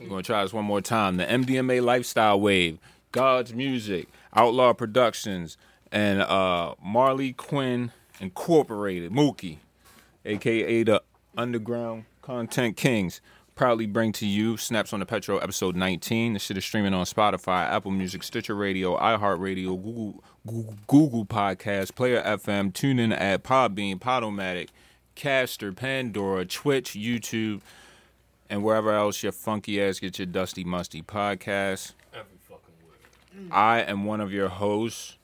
We're going to try this one more time. The MDMA Lifestyle Wave, God's Music, Outlaw Productions, and Marley Quinn Incorporated, Mookie, a.k.a. the Underground Content Kings, proudly bring to you Snaps on the Petro, episode 19. This shit is streaming on Spotify, Apple Music, Stitcher Radio, iHeartRadio, Google Podcasts, Player FM, TuneIn at Podbean, Podomatic, Castor, Pandora, Twitch, YouTube, and wherever else your funky ass gets your dusty, musty podcast. Every fucking word. I am one of your hosts,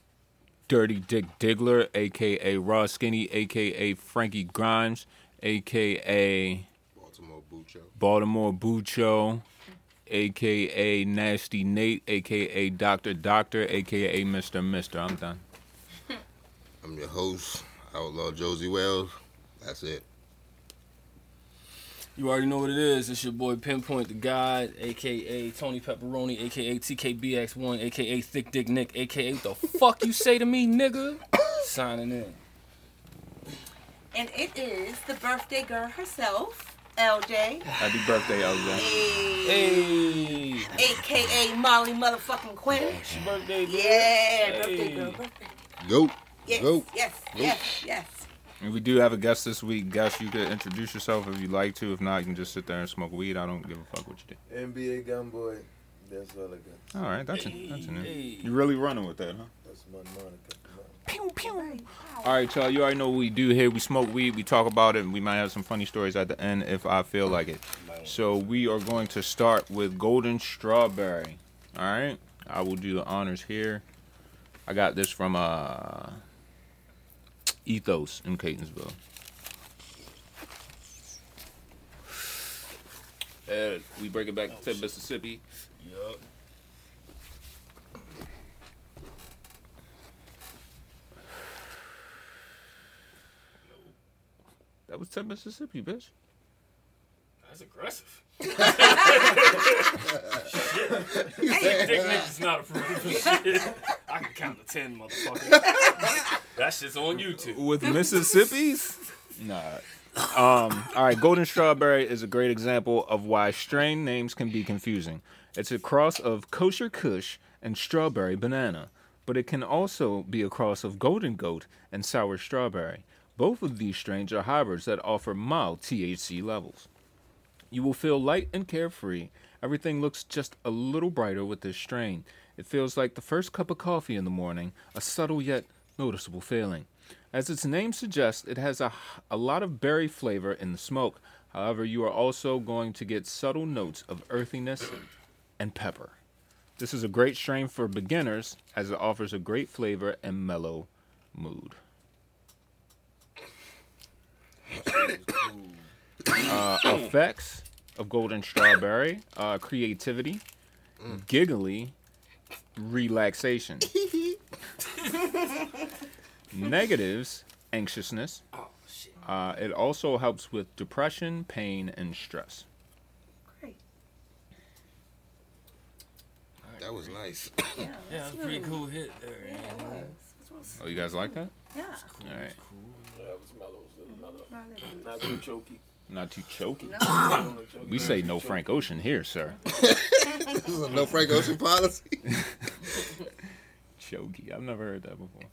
Dirty Dick Diggler, a.k.a. Raw Skinny, a.k.a. Frankie Grimes, a.k.a. Baltimore Bucho, a.k.a. Nasty Nate, a.k.a. Doctor, a.k.a. Mr. I'm done. I'm your host, Outlaw Josie Wells. That's it. You already know what it is. It's your boy Pinpoint the God, a.k.a. Tony Pepperoni, a.k.a. TKBX1, a.k.a. Thick Dick Nick, a.k.a. what the fuck you say to me, nigga? Signing in. And it is the birthday girl herself, LJ. Happy birthday, LJ. Hey. A.k.a. Molly motherfucking Quinn. It's your birthday, girl. Yeah, birthday girl, birthday. Go. Yes, go. Yes. And we do have a guest this week. Gus, you could introduce yourself if you'd like to. If not, you can just sit there and smoke weed. I don't give a fuck what you do. NBA Gunboy. That's all I got. All right, that's a name. Hey. You're really running with that, huh? That's my Monica. Pew, pew. All right, y'all. You already know what we do here. We smoke weed. We talk about it. And we might have some funny stories at the end if I feel like it. So we are going to start with Golden Strawberry. All right. I will do the honors here. I got this from Ethos in Catonsville. And we break it back to Mississippi. Yup. That was 10 Mississippi, bitch. That's aggressive. Shit. Dick nigga's not approved for shit. I can count to 10, motherfucker. That shit's on YouTube. With Mississippi's? Nah. All right, Golden Strawberry is a great example of why strain names can be confusing. It's a cross of Kosher Kush and Strawberry Banana, but it can also be a cross of Golden Goat and Sour Strawberry. Both of these strains are hybrids that offer mild THC levels. You will feel light and carefree. Everything looks just a little brighter with this strain. It feels like the first cup of coffee in the morning, a subtle yet noticeable feeling. As its name suggests, it has a lot of berry flavor in the smoke. However, you are also going to get subtle notes of earthiness and pepper. This is a great strain for beginners as it offers a great flavor and mellow mood. Effects of Golden Strawberry, creativity, giggly, relaxation. Negatives, anxiousness. It also helps with depression, pain, and stress. Great. That was nice. Yeah, that was a pretty cool hit there. Yeah. Oh, you guys like that? Yeah. Cool. All right. Yeah, it was mellow. Not too choky. Not too choky. No. We say no Frank Ocean here, sir. This is a no Frank Ocean policy. Choky. I've never heard that before.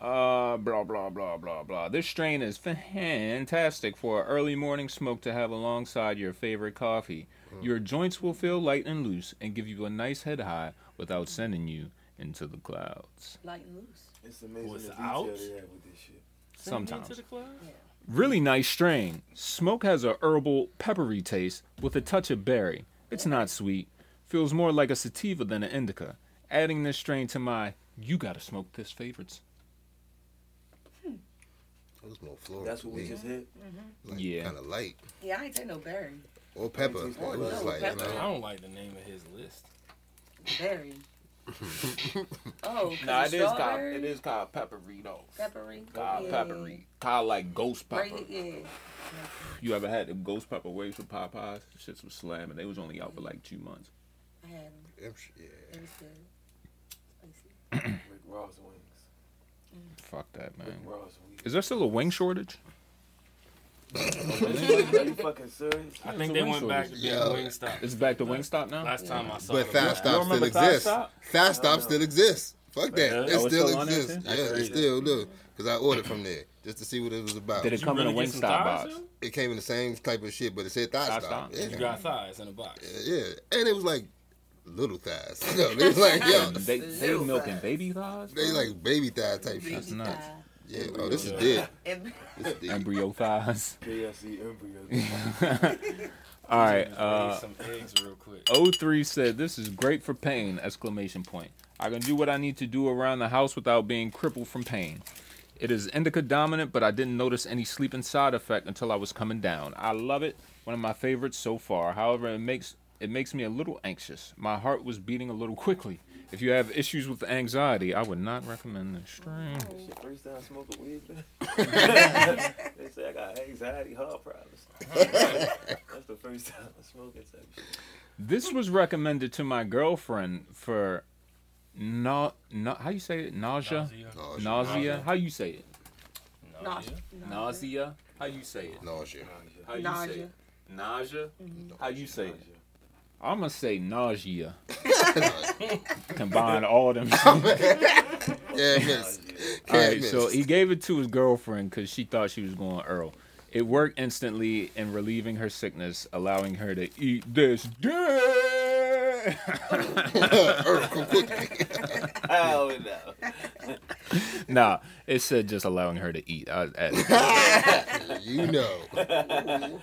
Blah, blah, blah, blah, blah. This strain is fantastic for an early morning smoke to have alongside your favorite coffee. Your joints will feel light and loose and give you a nice head high without sending you into the clouds. Light and loose. It's amazing the detail they have with this shit. Sometimes. Into the clouds? Yeah. Really nice strain. Smoke has a herbal, peppery taste with a touch of berry. It's not sweet. Feels more like a sativa than an indica. Adding this strain to my you gotta smoke this favorites. That's what we just hit. Mm-hmm. Like, yeah. Kind of light. Yeah, I ain't say no berry. Or pepper. Pepper. You know? I don't like the name of his list. Berry. It is called peppery though. Peppery. Peppery. Called like ghost pepper. Right, yeah. You ever had the ghost pepper waves from Popeyes? Shits was slamming. They was only out for like 2 months. I had them. Yeah. It was good. Spicy. Rick Ross wings. Fuck that, man. Is there still a wing shortage? Are you fucking serious? I think they went back to Wingstop. It's back to Wingstop now? Last time I saw it. But Fast Stop still exists. Fast Stop still exists. Fuck that. It still exists. Yeah, it still do. Because I ordered from there just to see what it was about. Did it come in a Wingstop box? It came in the same type of shit, but it said Thigh Stop. You got thighs in a box. Yeah. And it was like little thighs. They was like, yo. They milking baby thighs? They like baby thigh type shit. That's nuts. Yeah, oh, this is dead. Embryo thighs. KFC embryo. All right. Some eggs real quick. O3 said, this is great for pain, ! I can do what I need to do around the house without being crippled from pain. It is indica dominant, but I didn't notice any sleeping side effect until I was coming down. I love it. One of my favorites so far. However, it makes me a little anxious. My heart was beating a little quickly. If you have issues with anxiety, I would not recommend this strain. First time smoking weed. They say I got anxiety heart problems. That's the first time I smoking type shit. This was recommended to my girlfriend for how you say it? Nausea? Nausea? How you say it? Nausea? How you say it? Nausea. How you say it? Nausea? How you say it? I'm going to say nausea. Combine all of them. All right, so he gave it to his girlfriend because she thought she was going Earl. It worked instantly in relieving her sickness, allowing her to eat this dick. Earl, come quick. Oh, no. Nah, it said just allowing her to eat. You know,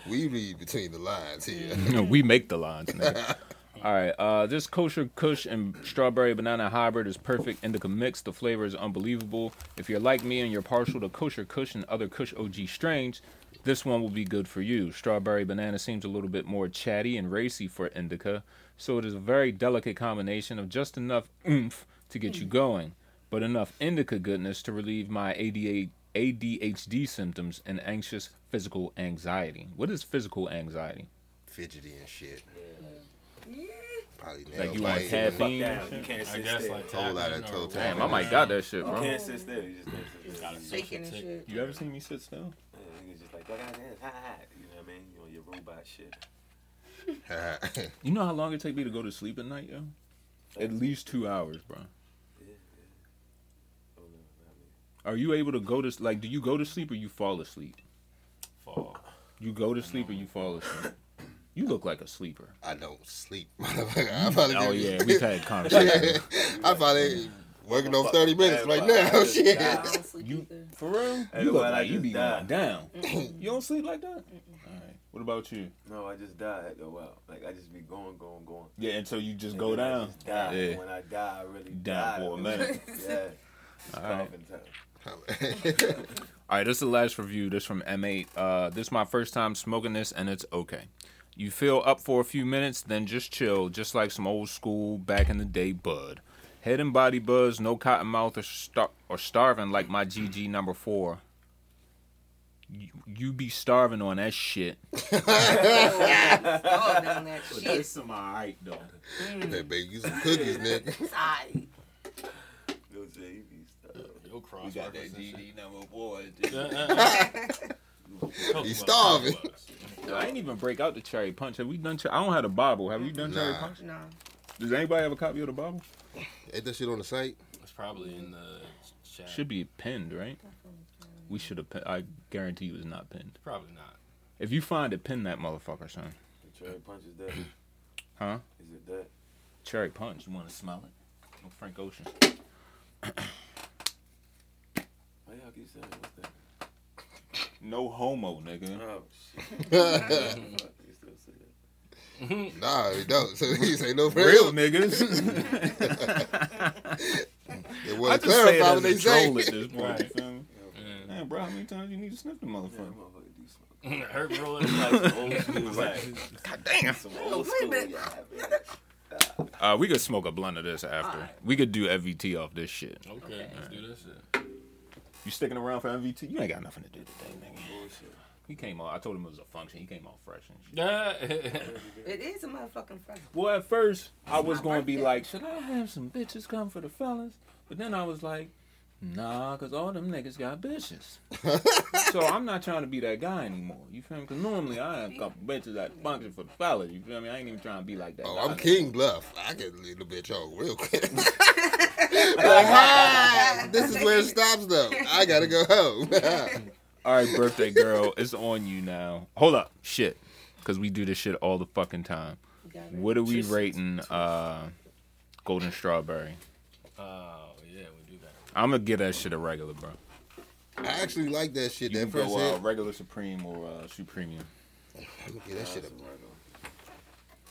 we read between the lines here. We make the lines, nigga. All right, this Kosher Kush and Strawberry Banana hybrid is perfect indica mix. The flavor is unbelievable. If you're like me and you're partial to Kosher Kush and other Kush OG strains, this one will be good for you. Strawberry Banana seems a little bit more chatty and racy for indica, so it is a very delicate combination of just enough oomph to get you going, but enough indica goodness to relieve my ADHD symptoms and anxious physical anxiety. What is physical anxiety? Fidgety and shit. Yeah. Probably like you want caffeine. You can't sit still. Like whole lot of total. Damn, I might got that shit, bro. You can't sit still. You just gotta shaking and shit. You ever seen me sit still? Yeah, you just like, what happened? You know what I mean? You on your robot shit. You know how long it take me to go to sleep at night, yo? At least 2 hours, bro. Are you able to go to, like, do you go to sleep or you fall asleep? Fall. You go to sleep or you fall asleep? You look like a sleeper. I don't sleep. I probably we've had conversations. I probably working on 30 minutes right now. Shit. I don't sleep either. For real? You look like you be going down. You don't sleep like that? All right. What about you? No, I just died. Oh, wow. Like, I just be going. Yeah, until you just go down. I just die. Yeah. When I die, I really die. Down for a minute. Yeah. All right. All right, this is the last review. This from M8. This is my first time smoking this, and it's okay. You feel up for a few minutes, then just chill, just like some old school back in the day bud. Head and body buzz, no cotton mouth or starving like my GG number 4. You be starving on that shit. That's some alright though. Hey, baby, you some cookies, nigga. It's alright. You got that DD number 4. He's starving. I ain't even break out the Cherry Punch. Have we done? I don't have the bottle. Have you done Cherry Punch? No. Does anybody have a copy of the bottle? Ain't that shit on the site? It's probably in the chat. Should be pinned, right? We should have. I guarantee you, it's not pinned. Probably not. If you find it, pin that motherfucker, son. The Cherry Punch is dead. Huh? Is it dead? Cherry Punch. You want to smell it? No Frank Ocean. Why y'all keep saying what's that? No homo, nigga. Oh, shit. Nah, he don't. So he say no real niggas. It wasn't clarified what they say. At this point, you feel me? Man, bro, how many times you need to sniff the motherfucker? Her bro is like some old school. Like, God damn. Some old school. We could smoke a blunt of this after. Right. We could do MVT off this shit. Okay. Let's do this shit. You sticking around for MVT? You ain't got nothing to do today, nigga. He came on. I told him it was a function. He came on fresh and shit. It is a motherfucking function. Well, at first, I was going to be like, should I have some bitches come for the fellas? But then I was like, Nah, because all them niggas got bitches. So I'm not trying to be that guy anymore. You feel me? Because normally I have a couple bitches that function for the fellas. You feel me? I ain't even trying to be like that. Oh, guy. I'm King Bluff. I can leave the bitch on real quick. This is where it stops, though. I got to go home. All right, birthday girl. It's on you now. Hold up. Shit. Because we do this shit all the fucking time. What are we rating Golden Strawberry? I'm going to give that shit a regular, bro. I actually like that shit. You that can go regular Supreme or Supremium. I'm going to give that shit a regular.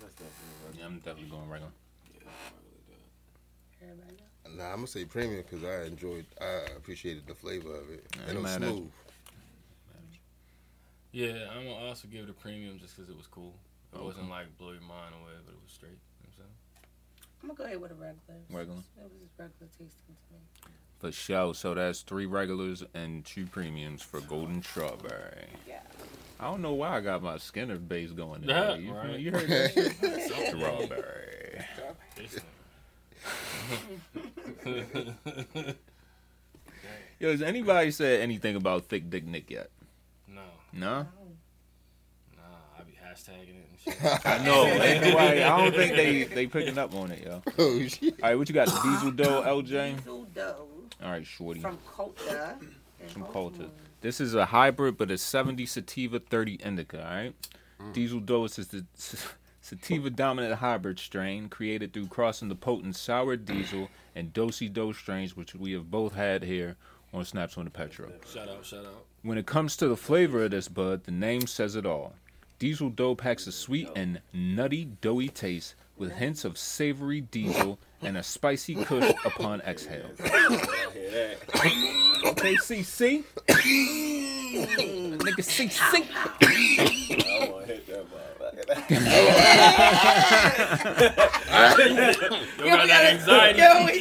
That's definitely regular. Yeah, I'm definitely going regular. Yeah, I'm regular. Nah, I'm going to say premium because I appreciated the flavor of it. And it was smooth. Yeah, I'm going to also give it a premium just because it was cool. It wasn't like blow your mind away, but it was straight. You know what I'm saying? I'm going to go ahead with a regular. Regular? That was just regular tasting to me. For sure. So that's 3 regulars and 2 premiums for Golden Strawberry. Yeah. I don't know why I got my Skinner base going today. Yeah, you, right. You heard that shit? Strawberry. Yo, has anybody said anything about Thick Dick Nick yet? No. No? Nah, I be hashtagging it and shit. I know. I don't think they picking up on it, yo. Oh, shit. All right, what you got? Diesel Doe, LJ? Diesel Doe. All right, shorty. From Colta. From Colta. This is a hybrid, but it's 70 sativa, 30 indica, all right? Mm. Diesel Doe is the sativa-dominant hybrid strain created through crossing the potent sour diesel and dosey doe strains, which we have both had here on Snaps on the Petro. Shout out. When it comes to the flavor of this bud, the name says it all. Diesel Doe packs a sweet and nutty, doughy taste with hints of savory diesel and a spicy kush upon exhale. Okay, CC. Nigga, CC. I want to hit that motherfucker. You got that anxiety. Yo, he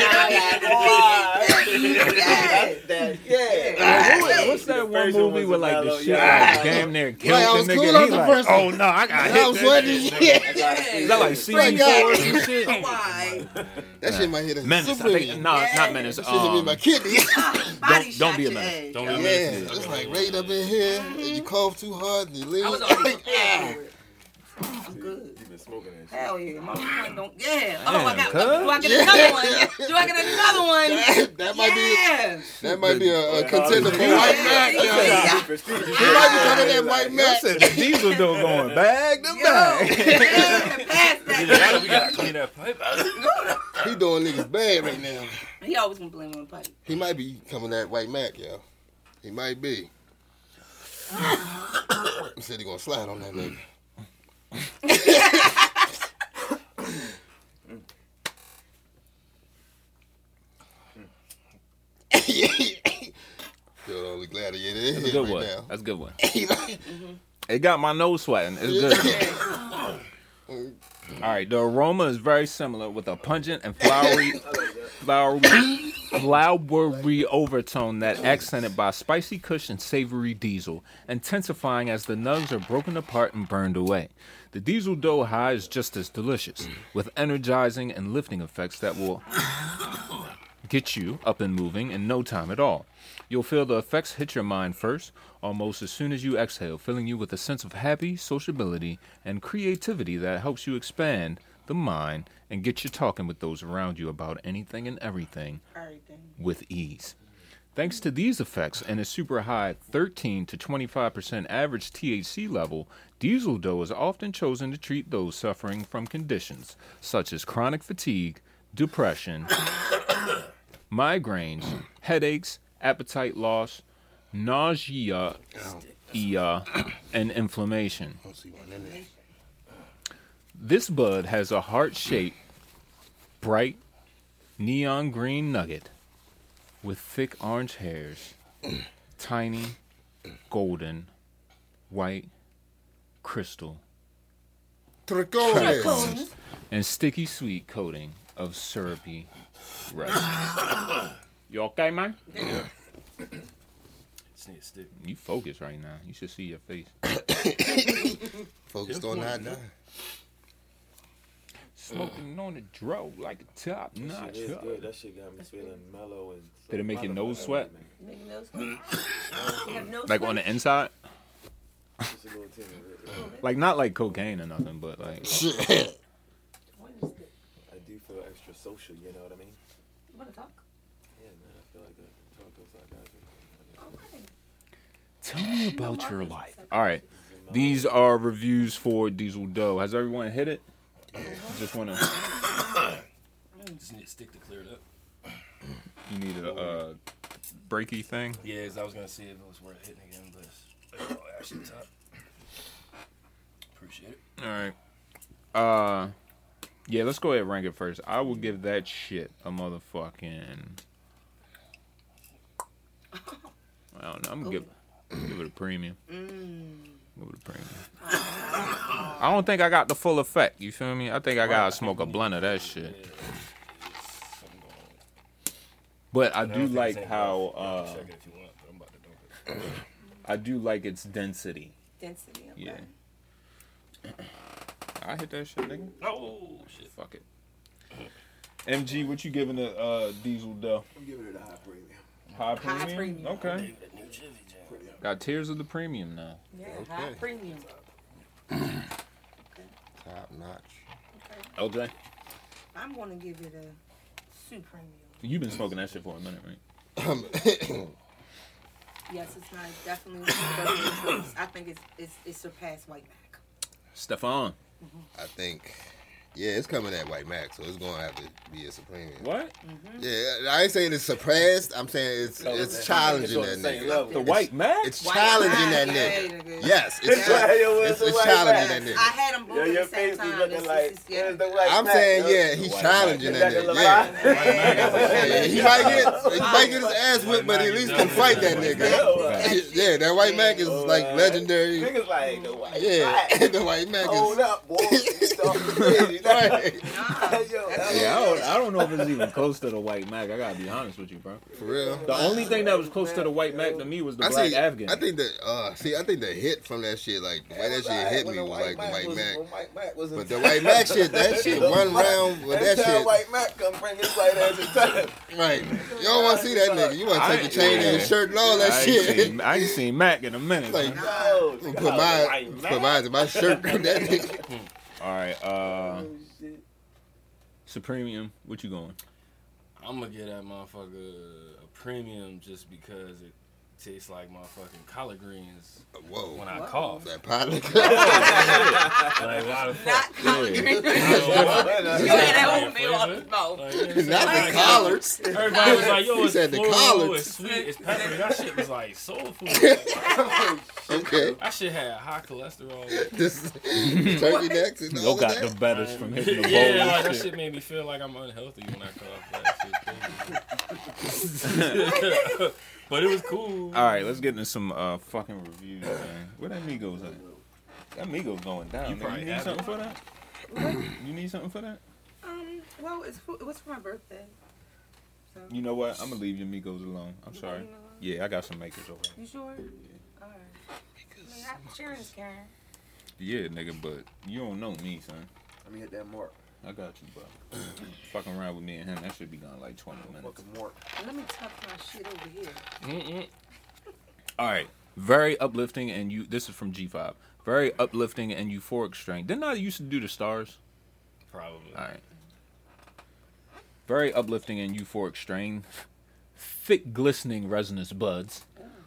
got it. Yeah. What's that one movie with like the shit damn near killed the nigga? He like, oh no, I got hit that. Is that like C4 and shit? Why? That shit might hit us. Menace. Not menace. That shit hit me in my kidneys. Don't be a menace. Don't be a menace. Yeah, it's like right up in here. Mm-hmm. And you cough too hard and you live. I was already prepared. I'm good. You been smoking that shit. Hell yeah. My point don't. Yeah. Oh, I got. Do I get another one? That might be a contender for White Mac. He might be coming that White Mac. The Diesel Doe going bag. We gotta clean that pipe out. He doing niggas bad right now. He always gonna blame on pipe. He might be coming that White Mac, yo. He might be. He said he gonna slide on that nigga. That's a good one. That's a good one. It got my nose sweating. It's good. All right, the aroma is very similar with a pungent and flowery overtone that accented by spicy kush and savory diesel, intensifying as the nugs are broken apart and burned away. The Diesel Doe high is just as delicious, with energizing and lifting effects that will get you up and moving in no time at all. You'll feel the effects hit your mind first, almost as soon as you exhale, filling you with a sense of happy sociability and creativity that helps you expand the mind and get you talking with those around you about anything and everything with ease. Thanks to these effects and a super high 13 to 25% average THC level, Diesel Doe is often chosen to treat those suffering from conditions such as chronic fatigue, depression, migraines, headaches, appetite loss, nausea, and inflammation. This bud has a heart-shaped, bright, neon green nugget with thick orange hairs, tiny, golden, white, crystal, trichomes, and sticky sweet coating of syrupy resin. You okay, man? Yeah. You focus right now. You should see your face. Focused on that now. Smoking on the draw like a top notch. That shit got me feeling mellow. And did it make your nose sweat? Like on the inside? Like not like cocaine or nothing, but like. I do feel extra social, you know what I mean? You want to talk? Yeah, man, I feel like I talk outside. Tell me about your life. All right. These are reviews for Diesel Doe. Has everyone hit it? Just want to... just need a stick to clear it up. You need a breaky thing? Yeah, because I was going to see if it was worth hitting again, but oh, actually it's up. Appreciate it. Alright. Yeah, let's go ahead and rank it first. I will give that shit a motherfucking... I don't know. I'm going to give it a premium. I don't think I got the full effect. You feel me? I think I gotta smoke a blunt of that shit. But I do like how I do like its density. Density, okay. Yeah. I hit that shit, nigga. Oh shit! Fuck it. MG, what you giving the Diesel Doe? I'm giving it a high premium. High premium. Okay. Got tears of the premium now. Yeah, okay. High premium. Top notch. Okay. LJ? I'm going to give it a super premium. You've been smoking that shit for a minute, right? Yes, it's not definitely. I think it surpassed White Mac. Stefan? Mm-hmm. I think... Yeah, it's coming at White Mac, so it's gonna have to be a supreme. What? Mm-hmm. Yeah, I ain't saying it's surpassed. I'm saying it's challenging that nigga. The White Mac? It's challenging that nigga. Yes, it's challenging that nigga. I had him both at the same time. I'm saying, yeah, he's challenging that nigga. Yeah, he might get his ass whipped, but he at least can fight that nigga. Yeah, that White Mac is like legendary. Niggas like the White Mac. Yeah, the White Mac is. Hold up, boy. Right. Yeah, I don't know if it's even close to the White Mac. I gotta be honest with you, bro. For real. The only thing that was close to the White Mac to me was the Black Afghan. I think the hit from that shit, like the way that shit hit me was like the White Mac. But the White Mac shit, that shit one round with that shit. White Mac come bring his light ass in time. Right. You don't want to see that nigga. You want to take a chain and his shirt and all that shit. I ain't seen Mac in a minute. Like, no. Put my eyes in my shirt from that nigga. All right, Supremium, what you going? I'm gonna give that motherfucker a premium just because it tastes like motherfucking collard greens. Whoa! When I cough, that pilot. Like why the fuck? Collard greens. Not the collards. Everybody was like, "Yo, it's floral, it's sweet, it's peppery." That shit was like soul food. Okay. That shit had high cholesterol. This turkey necks and all that. Yo got the betters from hitting the bowl. Yeah, like, that shit made me feel like I'm unhealthy when I cough. But it was cool. All right, let's get into some fucking reviews, man. Where that Migos at? That Migos going down. You need something for that? What? You need something for that? Well, it was for my birthday. So. You know what? I'm going to leave your Migos alone. I'm sorry. Alone? Yeah, I got some makers over there. You sure? Yeah. All right. Migos. I'm sharing this, Karen. Yeah, nigga, but you don't know me, son. Let me hit that mark. I got you, bro. Fucking around with me and him, that should be gone like 20 minutes. Let me tuck my shit over here. Mm-mm. All right. Very uplifting and you. This is from G5. Very uplifting and euphoric strain. Didn't I used to do the stars? Probably. All right. Very uplifting and euphoric strain. Thick, glistening resinous buds.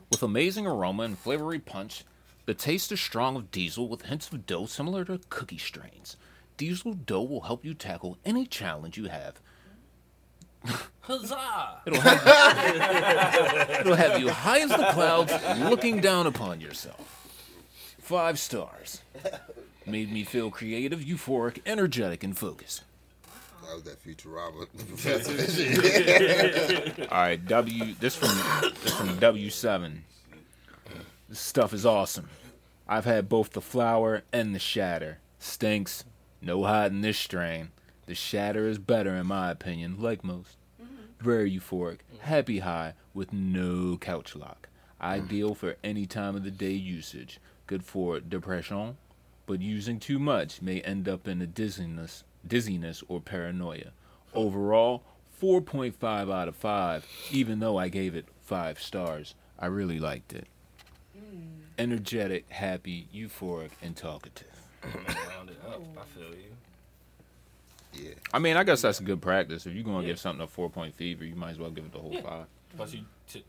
With amazing aroma and flavory punch. The taste is strong of diesel with hints of dough similar to cookie strains. Diesel Doe will help you tackle any challenge you have. Huzzah! It'll have you high as the clouds, looking down upon yourself. 5 stars. Made me feel creative, euphoric, energetic, and focused. That was that Futurama. All right, this from W7. This stuff is awesome. I've had both the flower and the shatter. Stinks. No hiding this strain. The shatter is better, in my opinion, like most. Very euphoric, happy high, with no couch lock. Ideal for any time of the day usage. Good for depression, but using too much may end up in a dizziness, dizziness, or paranoia. Overall, 4.5 out of 5, even though I gave it 5 stars. I really liked it. Energetic, happy, euphoric, and talkative. Round it up. I feel you. Yeah. I mean, I guess that's a good practice. If you're going to give something a 4-point fever, you might as well give it the whole 5. Plus,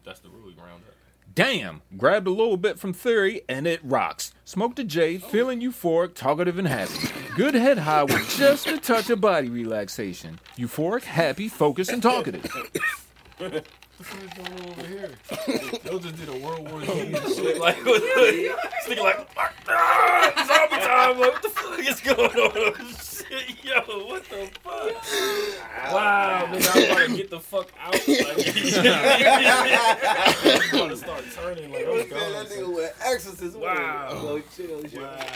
that's the rule you round up. Damn! Grabbed a little bit from theory, and it rocks. Smoked a J, feeling euphoric, talkative, and happy. Good head high with just a touch of body relaxation. Euphoric, happy, focused, and talkative. What's going on over here? They'll just did a World War Z and shit. Like, sticking like, zombie time. Like, what the fuck is going on? Shit, yo, what the fuck? Wow, nigga, I'm about to get the fuck out. Like, I'm about to start turning. Like, I'm gone. That nigga with exorcism. Wow. Like, chill, wow.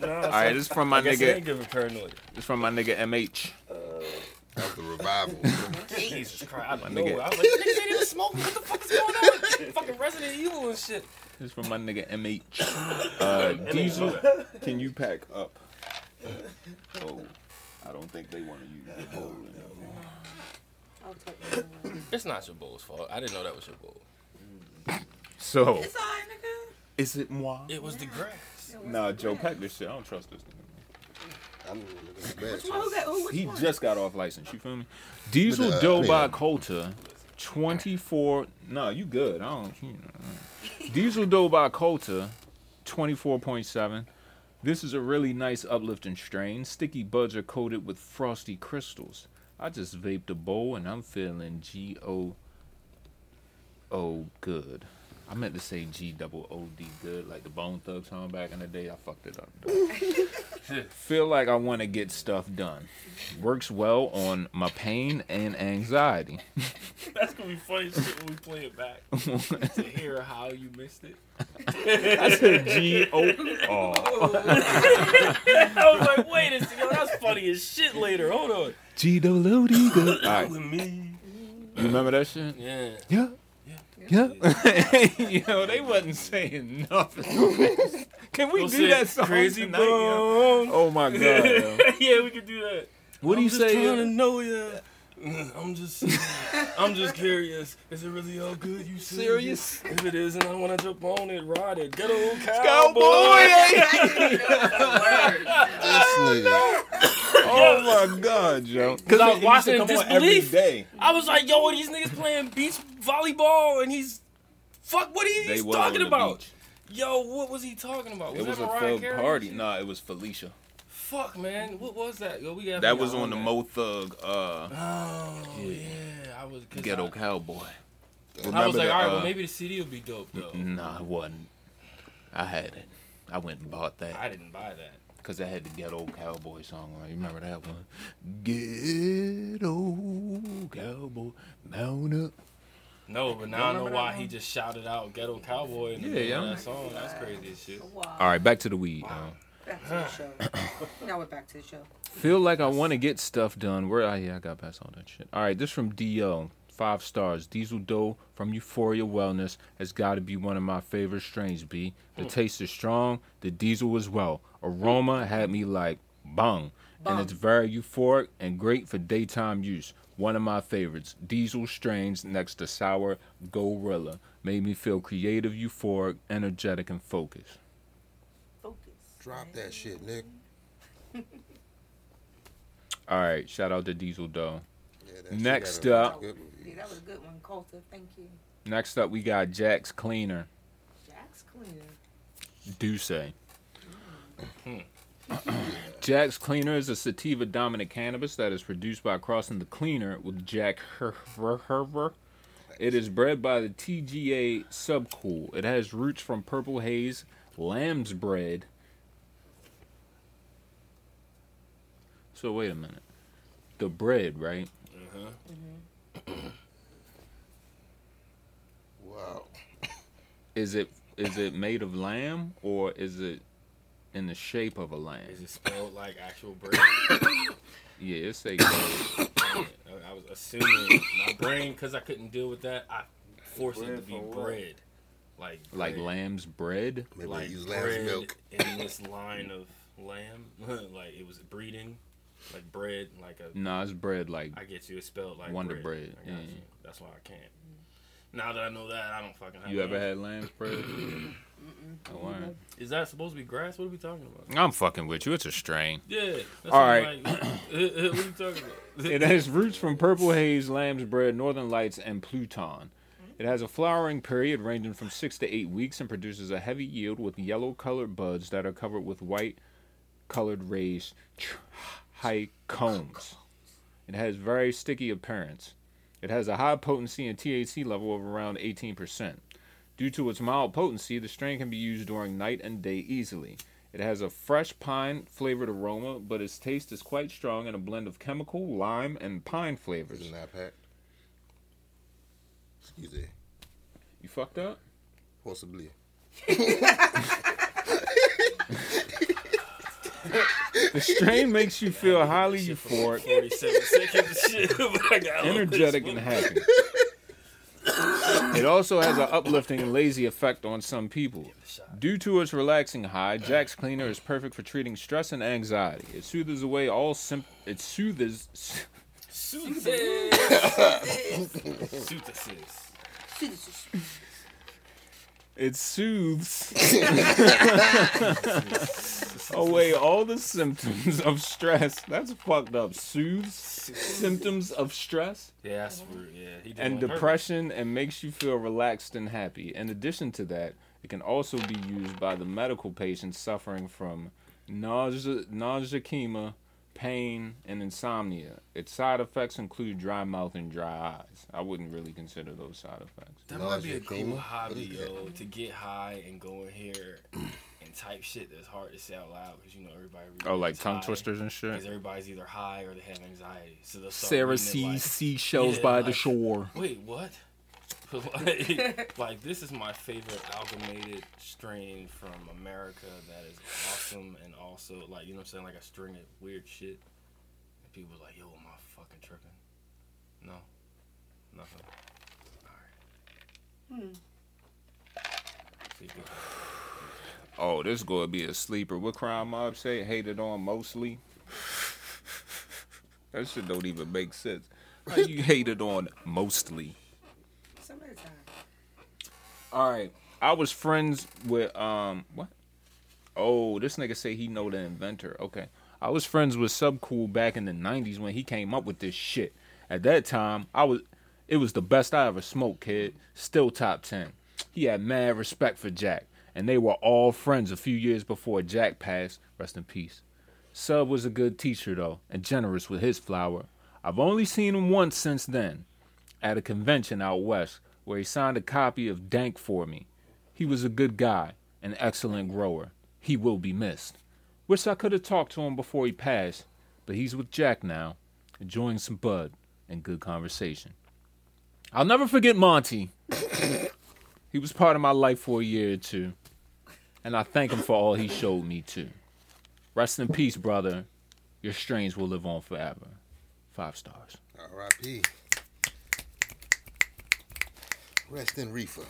No, all right, this is from my nigga. This is from my nigga MH. Of the revival. Jesus Christ. I know. Nigga. I was like, niggas ain't even smoking. What the fuck is going on? Fucking Resident Evil and shit. This is from my nigga MH. Diesel, can you pack up? Oh, I don't think they want to use your bowl. I'll take it. It's not your bowl's fault. I didn't know that was your bowl. So. It's all right, nigga. Is it moi? It was the grass. Nah, Joe, pack this shit. I don't trust this nigga. He just got off license. You feel me? Diesel Doe by Colter, 24. No, you good. I don't. You know. Diesel Doe by Colter, 24.7. This is a really nice uplifting strain. Sticky buds are coated with frosty crystals. I just vaped a bowl and I'm feeling G-O-O good. I meant to say G-double-O-D good, like the Bone Thug song back in the day. I fucked it up. Feel like I want to get stuff done. Works well on my pain and anxiety. That's going to be funny shit when we play it back. To hear how you missed it. I said G-O-O. I was like, wait a second. That's funny as shit later. Hold on. G-double-O-D good. All right. You remember that shit? Yeah. Yeah. Yeah. Yo, they wasn't saying nothing. Can we do that song crazy tonight? Yo? Oh my god. Yo. Yeah, we can do that. What do you say? I'm just trying to know ya. I'm just curious. Is it really all good? You serious? If it isn't, I want to jump on it, ride it. Good old cowboy. Oh my god, yo. Because I was watching it every day. I was like, yo, are these niggas playing beach volleyball? And he's, fuck, what are you talking about? Yo, what was he talking about? It was a thug party. Nah, it was Felicia. Fuck, man. What was that? Yo, that was on the Mo Thug. I was Ghetto Cowboy. I was like, all right, well, maybe the CD will be dope, though. Nah, it wasn't. I had it. I went and bought that. I didn't buy that. Because I had the Ghetto Cowboy song on. You remember that one? Ghetto Cowboy, mount up. No, but now I know why he just shouted out Ghetto Cowboy in that song. That's crazy as shit. Wow. All right, back to the weed. Wow. Back to the show. Now we're back to the show. Feel like I want to get stuff done. Where are you? I got past all that shit. All right, this from D.O. 5 stars. Diesel Doe from Euphoria Wellness has got to be one of my favorite strains, B. The taste is strong. The diesel as well. Aroma had me like, bong. And it's very euphoric and great for daytime use. One of my favorites. Diesel strains next to Sour Gorilla. Made me feel creative, euphoric, energetic, and focused. Drop that shit, Nick. All right, shout out to Diesel Doe. Yeah, next up. That was a good one, Colter. Thank you. Next up, we got Jack's Cleaner. Jack's Cleaner. Douce. Jack's Cleaner is a sativa dominant cannabis that is produced by crossing the cleaner with Jack Herber. It is bred by the TGA subcool. It has roots from Purple Haze, Lamb's Bread. So wait a minute, the bread, right? Uh-huh. Mm-hmm. Wow. Is it made of lamb or is it in the shape of a lamb? Is it spelled like actual bread? Yeah, it's a bread. I was assuming my brain, because I couldn't deal with that, I forced it to be bread. Like Lamb's Bread? Maybe like use lamb's milk. In this line of lamb? Like it was breeding? Like bread? Like a... Nah, it's bread like... I get you. It's spelled like Wonder Bread. I got you. That's why I can't. Now that I know that, I don't fucking have You ever had lamb's bread? Oh, is that supposed to be grass? What are we talking about? I'm fucking with you. It's a strain. Yeah. All right. Like, what are you talking about? It has roots from Purple Haze, Lamb's Bread, Northern Lights, and Pluton. It has a flowering period ranging from 6 to 8 weeks and produces a heavy yield with yellow-colored buds that are covered with white-colored raised high cones. It has very sticky appearance. It has a high potency and THC level of around 18%. Due to its mild potency, the strain can be used during night and day easily. It has a fresh pine-flavored aroma, but its taste is quite strong in a blend of chemical, lime, and pine flavors. Isn't that packed? Excuse me. You fucked up? Possibly. The strain makes you feel highly euphoric, energetic, and happy. It also has an uplifting and lazy effect on some people. Due to its relaxing high, Jack's Cleaner is perfect for treating stress and anxiety. It soothes away all symptoms. It soothes... It soothes away all the symptoms of stress. That's fucked up. Soothes symptoms of stress. Yeah, that's rude. Yeah, he did and depression, and makes you feel relaxed and happy. In addition to that, it can also be used by the medical patients suffering from nausea, chema, pain, and insomnia. Its side effects include dry mouth and dry eyes. I wouldn't really consider those side effects. That might be a cool hobby, yo, to get high and go in here and type shit that's hard to say out loud because, you know, everybody... Really like tongue twisters and shit? Because everybody's either high or they have anxiety. So they'll start Sarah C. Like, seashells by the shore. Wait, what? Like, this is my favorite amalgamated strain from America that is awesome and also, like, you know what I'm saying, like a string of weird shit. And people are like, yo, am I fucking tripping? No? Nothing? Alright. Oh, this is going to be a sleeper. What Crime Mob say? Hated on mostly? That shit don't even make sense. How you hated on mostly? All right, I was friends with what? Oh, this nigga say he know the inventor. Okay, I was friends with Subcool back in the '90s when he came up with this shit. At that time, it was the best I ever smoked, kid. Still top 10. He had mad respect for Jack, and they were all friends a few years before Jack passed. Rest in peace. Sub was a good teacher though, and generous with his flower. I've only seen him once since then, at a convention out west, where he signed a copy of Dank for me. He was a good guy, an excellent grower. He will be missed. Wish I could have talked to him before he passed, but he's with Jack now, enjoying some bud and good conversation. I'll never forget Monty. He was part of my life for a year or two, and I thank him for all he showed me too. Rest in peace, brother. Your strains will live on forever. 5 stars. R.I.P. Rest in reefer.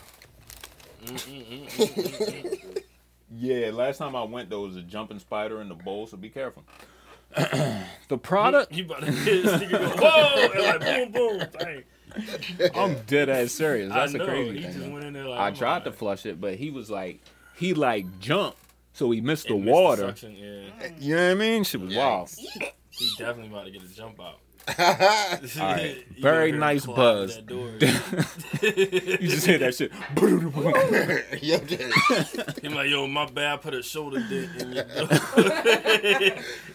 Yeah, last time I went, there was a jumping spider in the bowl, so be careful. The product... You about to hit this nigga go, whoa! And like, boom, boom. Dang. I'm dead ass serious. That's a crazy thing. Just went in there like, I tried to flush it, but he was like... He like jumped, so he missed the water. Missed the suction, yeah. You know what I mean? Shit was wild. He definitely about to get a jump out. All right. Very nice buzz. You just hear that shit. He's like, yo, my bad, I put a shoulder dick in your door.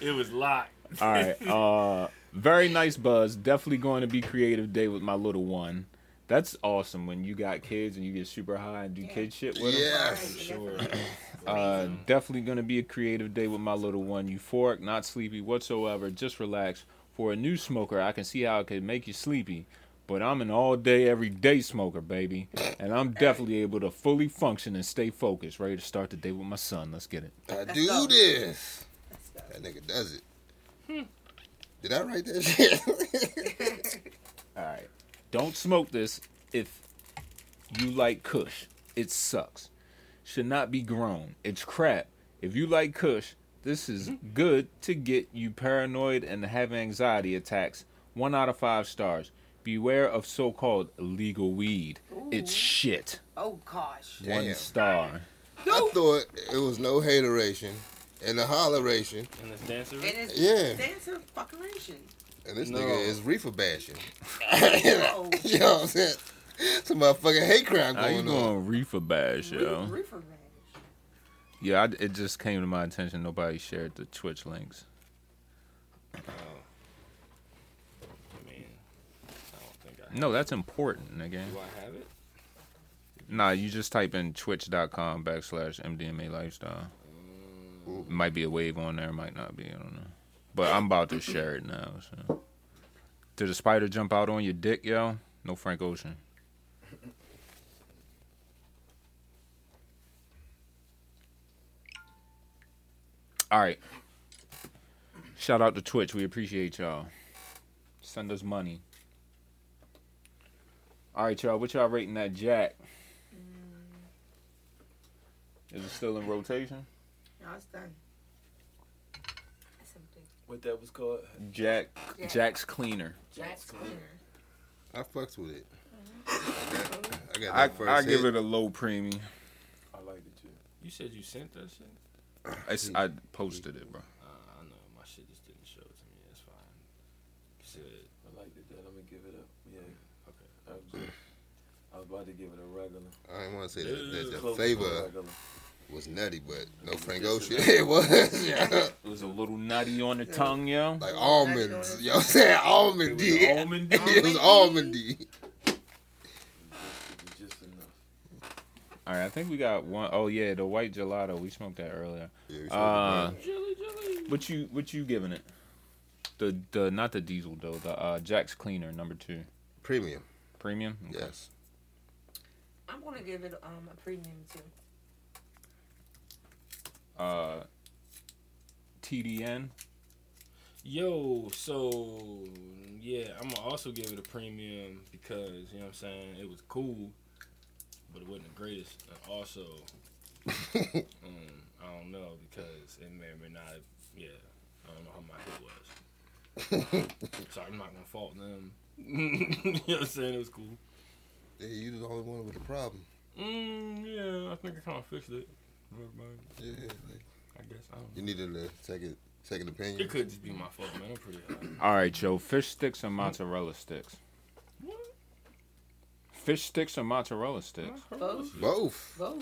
It was locked. All right. Very nice buzz. Definitely going to be creative day with my little one. That's awesome when you got kids and you get super high and do kid shit with them. Yeah, for sure. Definitely going to be a creative day with my little one. Euphoric, not sleepy whatsoever. Just relax. For a new smoker, I can see how it could make you sleepy, but I'm an all-day, everyday smoker, baby, and I'm definitely able to fully function and stay focused, ready to start the day with my son. Let's get it. I do this. That nigga does it. Did I write that shit? All right. Don't smoke this if you like Kush. It sucks. Should not be grown. It's crap. If you like Kush, this is good to get you paranoid and have anxiety attacks. 1 out of 5 stars. Beware of so-called legal weed. Ooh. It's shit. Oh, gosh. 1 star. I thought it was no hateration and a holleration. And it's danceration. And it's dancer-fuckeration. And this nigga is reefer bashing. Oh. You know what I'm saying? It's a motherfucking hate crime going on. How you going reefer bash, yo? Reefer bash. Yeah, it just came to my attention. Nobody shared the Twitch links. No, that's important, nigga. Do I have it? Nah, you just type in twitch.com/MDMA Lifestyle. Might be a wave on there, might not be. I don't know. But I'm about to share it now. So. Did a spider jump out on your dick, yo? No Frank Ocean. All right. Shout out to Twitch. We appreciate y'all. Send us money. All right, y'all. What y'all rating that Jack? Is it still in rotation? No, it's done. What that was called? Jack's Cleaner. Jack's Cleaner. I fucks with it. I give it a low premium. I liked it too. You said you sent that shit? I posted it, bro. I know. My shit just didn't show it to me. That's fine. You said I liked it. Then I'm going to give it up. Yeah. I was about to give it a regular. I didn't want to say that the flavor was nutty, but no Frank Ocean. It was. Yeah. It was a little nutty on the tongue, yo. Like almonds. You know what I'm saying? Almondy. It was almondy. Just enough. All right, I think we got one. Oh, yeah, the white gelato. We smoked that earlier. Yeah, we smoked that. Jelly. What you giving it? The not the Diesel Doe, the Jack's Cleaner, number 2. Premium. Premium? Okay. Yes. I'm going to give it a premium, too. TDN? Yo, so, yeah, I'm going to also give it a premium because, you know what I'm saying, it was cool, but it wasn't the greatest. And also, I don't know, because it may or may not, yeah, I don't know how my hit was. So I'm not going to fault them. You know what I'm saying? It was cool. Yeah, you the only one with a problem. Yeah, I think I kind of fixed it. Yeah, like, I guess I don't know. You needed a second opinion. It could just be my fault, man. I'm pretty high. All right, Joe. Fish sticks and mozzarella sticks. What? Fish sticks and mozzarella sticks. Both, nigga.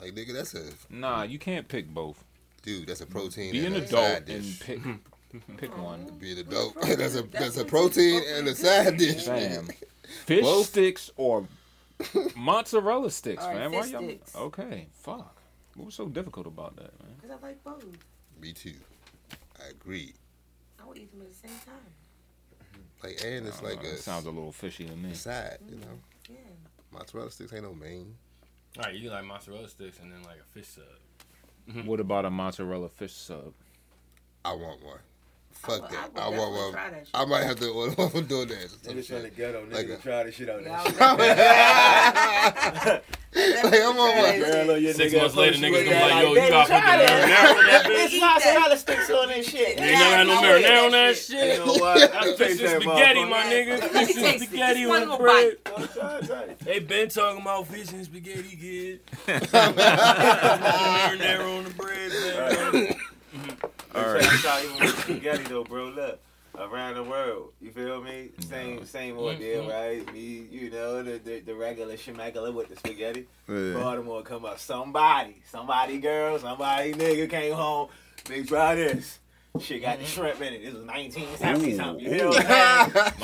Like, nigga, that's a... Nah, you can't pick both. Dude, that's a protein. Be an adult and pick... Pick one. Be the dope. That's a protein and a side dish. Damn. Fish sticks or mozzarella sticks, right, man. Why sticks. Y'all? Okay, fuck. What was so difficult about that, man? Because I like both. Me too. I agree. I would eat them at the same time. Like, and it's like it sounds a little fishy to me. Side, you know. Yeah. Mozzarella sticks ain't no main. All right, you like mozzarella sticks and then like a fish sub. What about a mozzarella fish sub? I want one. Fuck that. I want one. That I might have to order one from DoorDash. I'm just trying to get on niggas and try this shit out there. Like, I'm on one. Girl, 6 months later, niggas gonna like, yo, you got fucking marinara on that bitch. It's mozzarella sticks on that shit. You ain't never had no marinara on that shit. You know what? I fixed this spaghetti, my nigga. Fixed this spaghetti on the bread. They been talking about fixing spaghetti, kid. Marinara on the bread, man. All right. Spaghetti though, bro. Look, around the world, you feel me? Same ordeal, right? Me, you know, the regular shemagula with the spaghetti. Yeah. Baltimore come up. Somebody girl, somebody nigga came home. They try this. Shit got the shrimp in it. This was 1970 something. You feel me?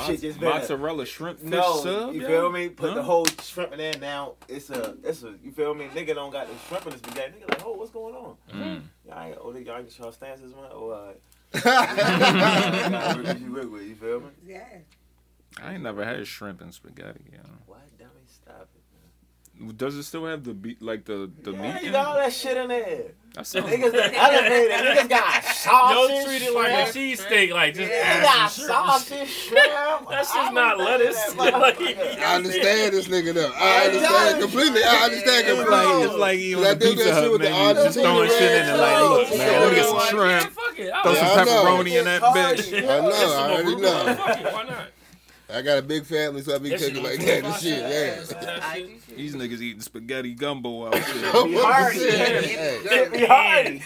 Shit just better. Mozzarella shrimp fish sub. You feel me? Put the whole shrimp in there. Now it's a. You feel me? Nigga don't got the shrimp in the spaghetti. Nigga like, what's going on? Y'all get y'all stances one or. You feel me? Yeah. I ain't never had shrimp and spaghetti. You know. Why dummy? Stop it. Man. Does it still have the meat? Like the meat? You got all that shit in there. Niggas that elevated. Niggas got sausage. Yo, treat it like a cheesesteak. Like, just got sausage, shrimp. That's just not lettuce. I understand this nigga, though. I understand completely. It's like you on the Pizza Hut, man. Just throwing shit in there. Like, man, let me get some shrimp. Fuck it. Throw some pepperoni in that bitch. I know. I already know. Fuck it. Why not? I got a big family, so I be cooking like that and shit. Yeah. These niggas eating spaghetti gumbo out there. It be hardy.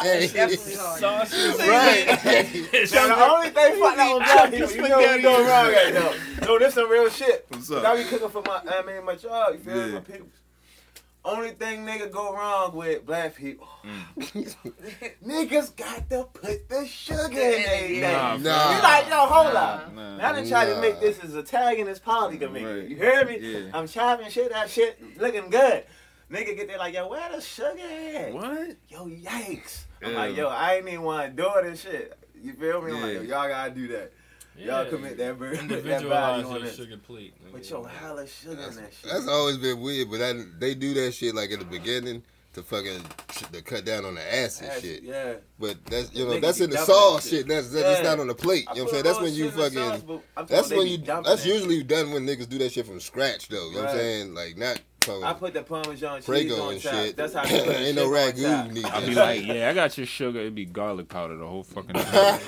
Hey. Sausage. Right. The only thing fuck that was wrong, you know what's going wrong right now. No, this some real shit. What's up? I be cooking for my job, you feel me? My people. Only thing nigga go wrong with black people, niggas got to put the sugar in their name. Nah. You like, yo, hold up. Now I done tried to make this as Italian as Polly can make it. You hear me? Yeah. I'm chopping shit out, shit looking good. Nigga get there like, yo, where the sugar at? What? Yo, yikes. I'm like, yo, I ain't even want to do it and shit. You feel me? I'm like, yo, y'all got to do that. Yeah. Y'all commit that bird. Individualize your sugar plate. Put your hella sugar in that shit. That's always been weird, but they do that shit like in the beginning to cut down on the acid shit. Yeah. But that's that's in the sauce shit. That's not on the plate. You know what I'm saying? That's when you fucking. That's usually done when niggas do that shit from scratch though. You know what I'm saying? Like not. I put the Parmesan cheese on top. Shit. That's how I put ain't no ragu needed. I'll be like, yeah, I got your sugar. It'd be garlic powder the whole fucking time.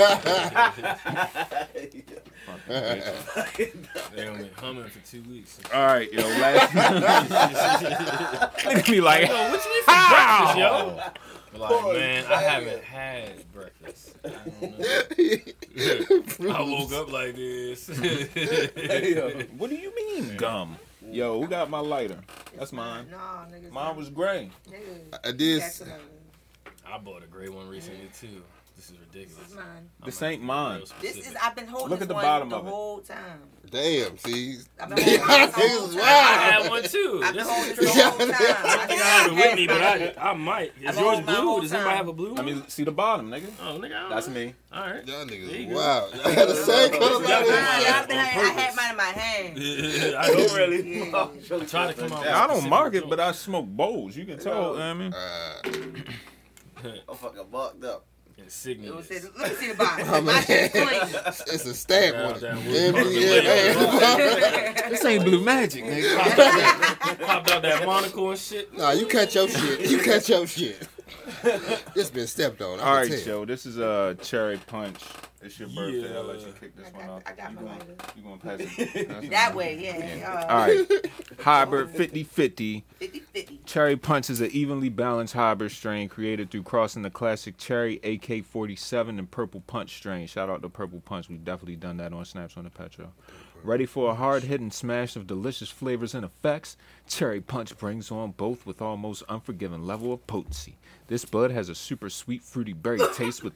They only humming for 2 weeks. All right, yo, last nigga be like, yo, what you need for breakfast, yo? Like, man, I haven't had breakfast. I don't know. I woke up like this. What do you mean, gum? Yo, who got my lighter? That's mine. No, niggas. Mine was gray. I did. I bought a gray one recently too. This is ridiculous. This is mine. This ain't mine. This is. I've been holding. Look at the bottom of it. The whole time. Damn. See. I've been holding this. I had one too. I've been holding this the whole time. I think I have it with me, but I might. Is yours blue? Does anybody have a blue one? I mean, see the bottom, nigga. Oh, nigga. That's me. All right. Y'all niggas. Wow. I had the same color. I had mine in my hand. I don't really. I'm trying to come out. I don't market, but I smoke bowls. You can tell. I mean. I'm fucking bucked up. Insignia. Let me see the box. Oh, it's a stamp one. MDMA. This ain't blue magic, nigga. Popped out that monocle and shit. Nah, you catch your shit. It's been stepped on. All right, Joe. This is Cherry Punch. It's your birthday. I'll let you kick this one off. I got my lighter. You going to pass it? That way, yeah. All right. Hybrid 50-50. Cherry Punch is an evenly balanced hybrid strain created through crossing the classic Cherry AK-47 and Purple Punch strain. Shout out to Purple Punch. We've definitely done that on Snaps on the Petro. Ready for a hard-hitting smash of delicious flavors and effects, Cherry Punch brings on both with almost unforgiving level of potency. This bud has a super sweet, fruity berry taste with...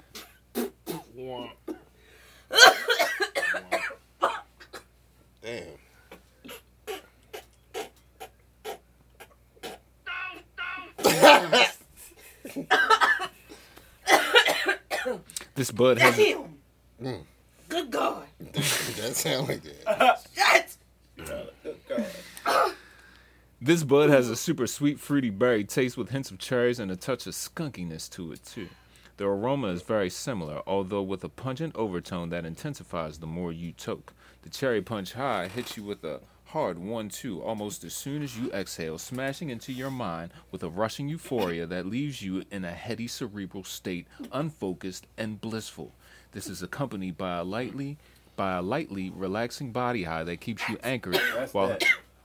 Damn. This bud has Good God. That sound like that. Good God. This bud has a super sweet fruity berry taste with hints of cherries and a touch of skunkiness to it too. The aroma is very similar, although with a pungent overtone that intensifies the more you toke. The Cherry Punch high hits you with a hard 1-2 almost as soon as you exhale, smashing into your mind with a rushing euphoria that leaves you in a heady cerebral state, unfocused and blissful. This is accompanied by a lightly relaxing body high that keeps you anchored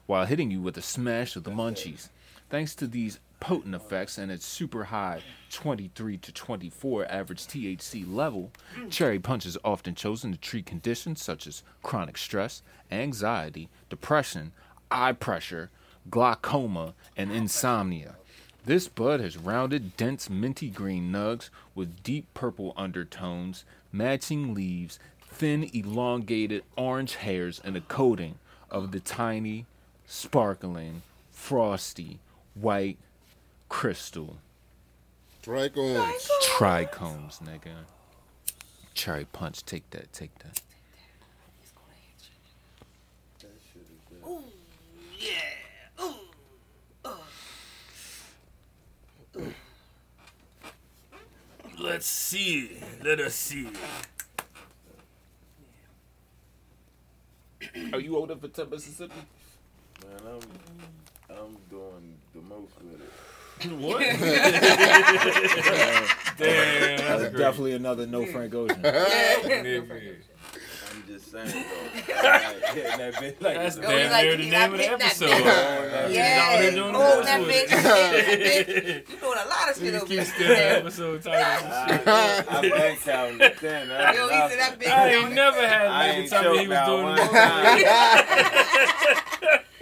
while hitting you with a smash of the munchies. Thanks to these potent effects and its super high 23 to 24 average THC level, Cherry Punch is often chosen to treat conditions such as chronic stress, anxiety, depression, eye pressure, glaucoma, and insomnia. This bud has rounded, dense, minty green nugs with deep purple undertones, matching leaves, thin, elongated orange hairs, and a coating of the tiny, sparkling, frosty, white, crystal. Trichomes, nigga. Cherry Punch, take that. Ooh, yeah. Ooh. Let's see. Let us see. Are you old up for Mississippi? Man, I'm doing the most with it. What? Damn, that's definitely another no Frank Ocean. I'm just saying, though. That's damn near the name of the episode. Yeah. Oh, that bitch. You're doing a lot of shit over there. You keep stealing episode titles. I ain't counting the thing. I ain't never had a nigga tell me he was doing the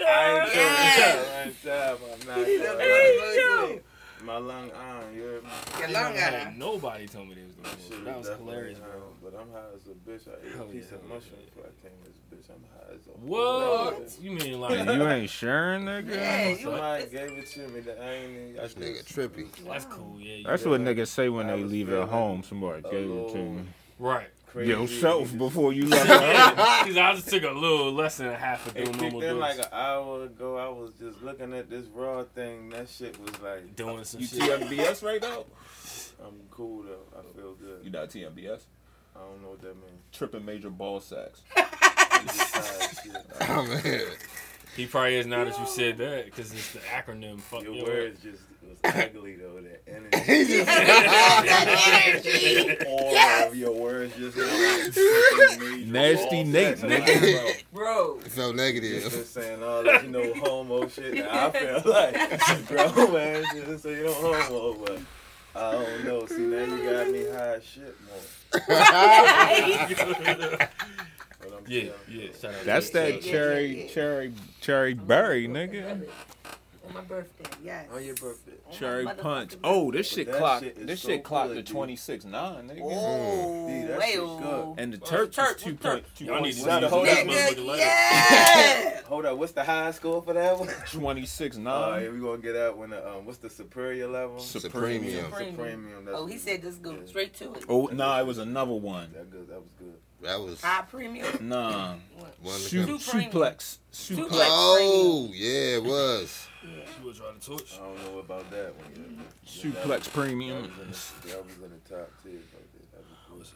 I ain't joking. My long arm, you heard me? Your long arm. Nobody told me they was going to do that. That was hilarious, bro. But I'm high as a bitch. I ate a piece of mushroom before I came to this bitch. I'm high as a what? Bitch. You mean like you ain't sure, nigga? Yeah, somebody gave it to me that I ain't. This nigga trippy. That's cool, yeah. That's what niggas say when they leave at home. Somebody gave it to me. Right. Crazy. Yourself before you left. I just took a little less than a half of doing normal dose. Like an hour ago, I was just looking at this raw thing. That shit was like doing some shit. You TMBS right now? I'm cool though. I feel good. You not TMBS? I don't know what that means. Tripping major ball sacks. Oh man. He probably is not as you said that because it's the acronym. Fuck your words just was ugly though. That energy. All of your words just nasty Nate, nigga. Bro, it's so negative. Just saying all that, you know, homo shit. Now, I feel like bro, man, just so you don't homo, but I don't know. See, now you got me high as shit more. Yeah. That's that cherry berry, nigga. On my birthday, yes. On your birthday. Cherry punch. Oh, this shit clocked. This shit clocked to 26.9, nigga. Oh, that shit's good. And the Turks is 2.2. Y'all need to hold up. Hold up. What's the high score for that one? 26.9. Here we gonna get out when what's the superior level? Supremium. Oh, he said this go straight to it. Oh no, it was another one. That was good. That was high premium. Nah. Suplex. Oh, yeah, it was. Yeah. She was trying to touch. I don't know about that one. Mm-hmm. Suplex premium. That was in the top 10 right there. That was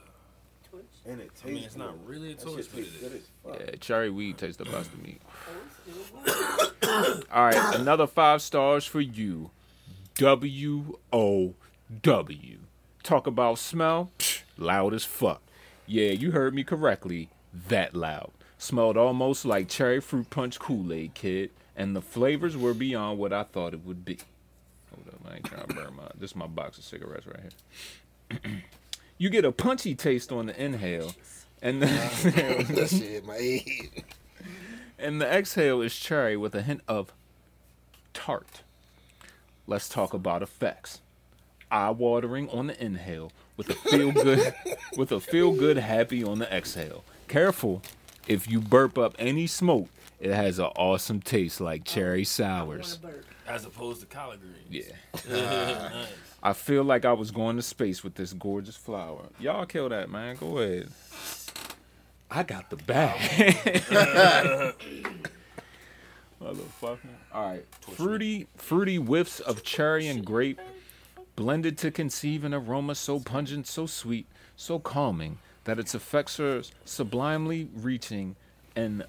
cool. Twitch? And it tastes good. I mean, it's not really a Twitch, but it is. Yeah, cherry weed tastes the best to me. All right, another 5 stars for you. WOW. Talk about smell. Loud as fuck. Yeah, you heard me correctly. That loud. Smelled almost like cherry fruit punch Kool-Aid, kid. And the flavors were beyond what I thought it would be. Hold up, I ain't trying to burn my... This is my box of cigarettes right here. You get a punchy taste on the inhale. And that shit hit my head. And the exhale is cherry with a hint of tart. Let's talk about effects. Eye-watering on the inhale. With a feel good happy on the exhale. Careful, if you burp up any smoke, it has an awesome taste like cherry sours. As opposed to collard greens. Yeah. Nice. I feel like I was going to space with this gorgeous flower. Y'all kill that, man. Go ahead. I got the bag. Motherfucker. All right. Fruity whiffs of cherry and grape. Blended to conceive an aroma so pungent, so sweet, so calming, that its effects are sublimely reaching and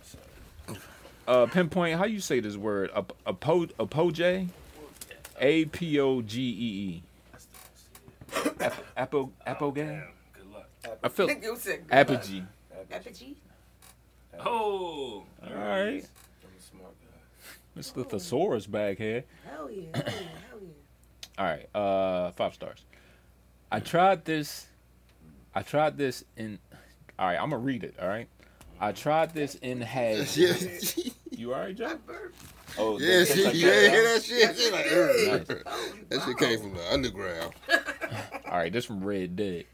pinpoint, how you say this word? Apogee? APOGEE. Apogee? Good luck. I feel apogee. Apogee? Oh! All right. I'm a smart guy. It's the thesaurus bag here. Hell yeah. Hell yeah. All right, 5 stars. I tried this in... All right, I'm going to read it, all right? I tried this in hash. You all right, John? Oh, yeah, you didn't hear that shit? That shit came from the underground. All right, this from Red Dead.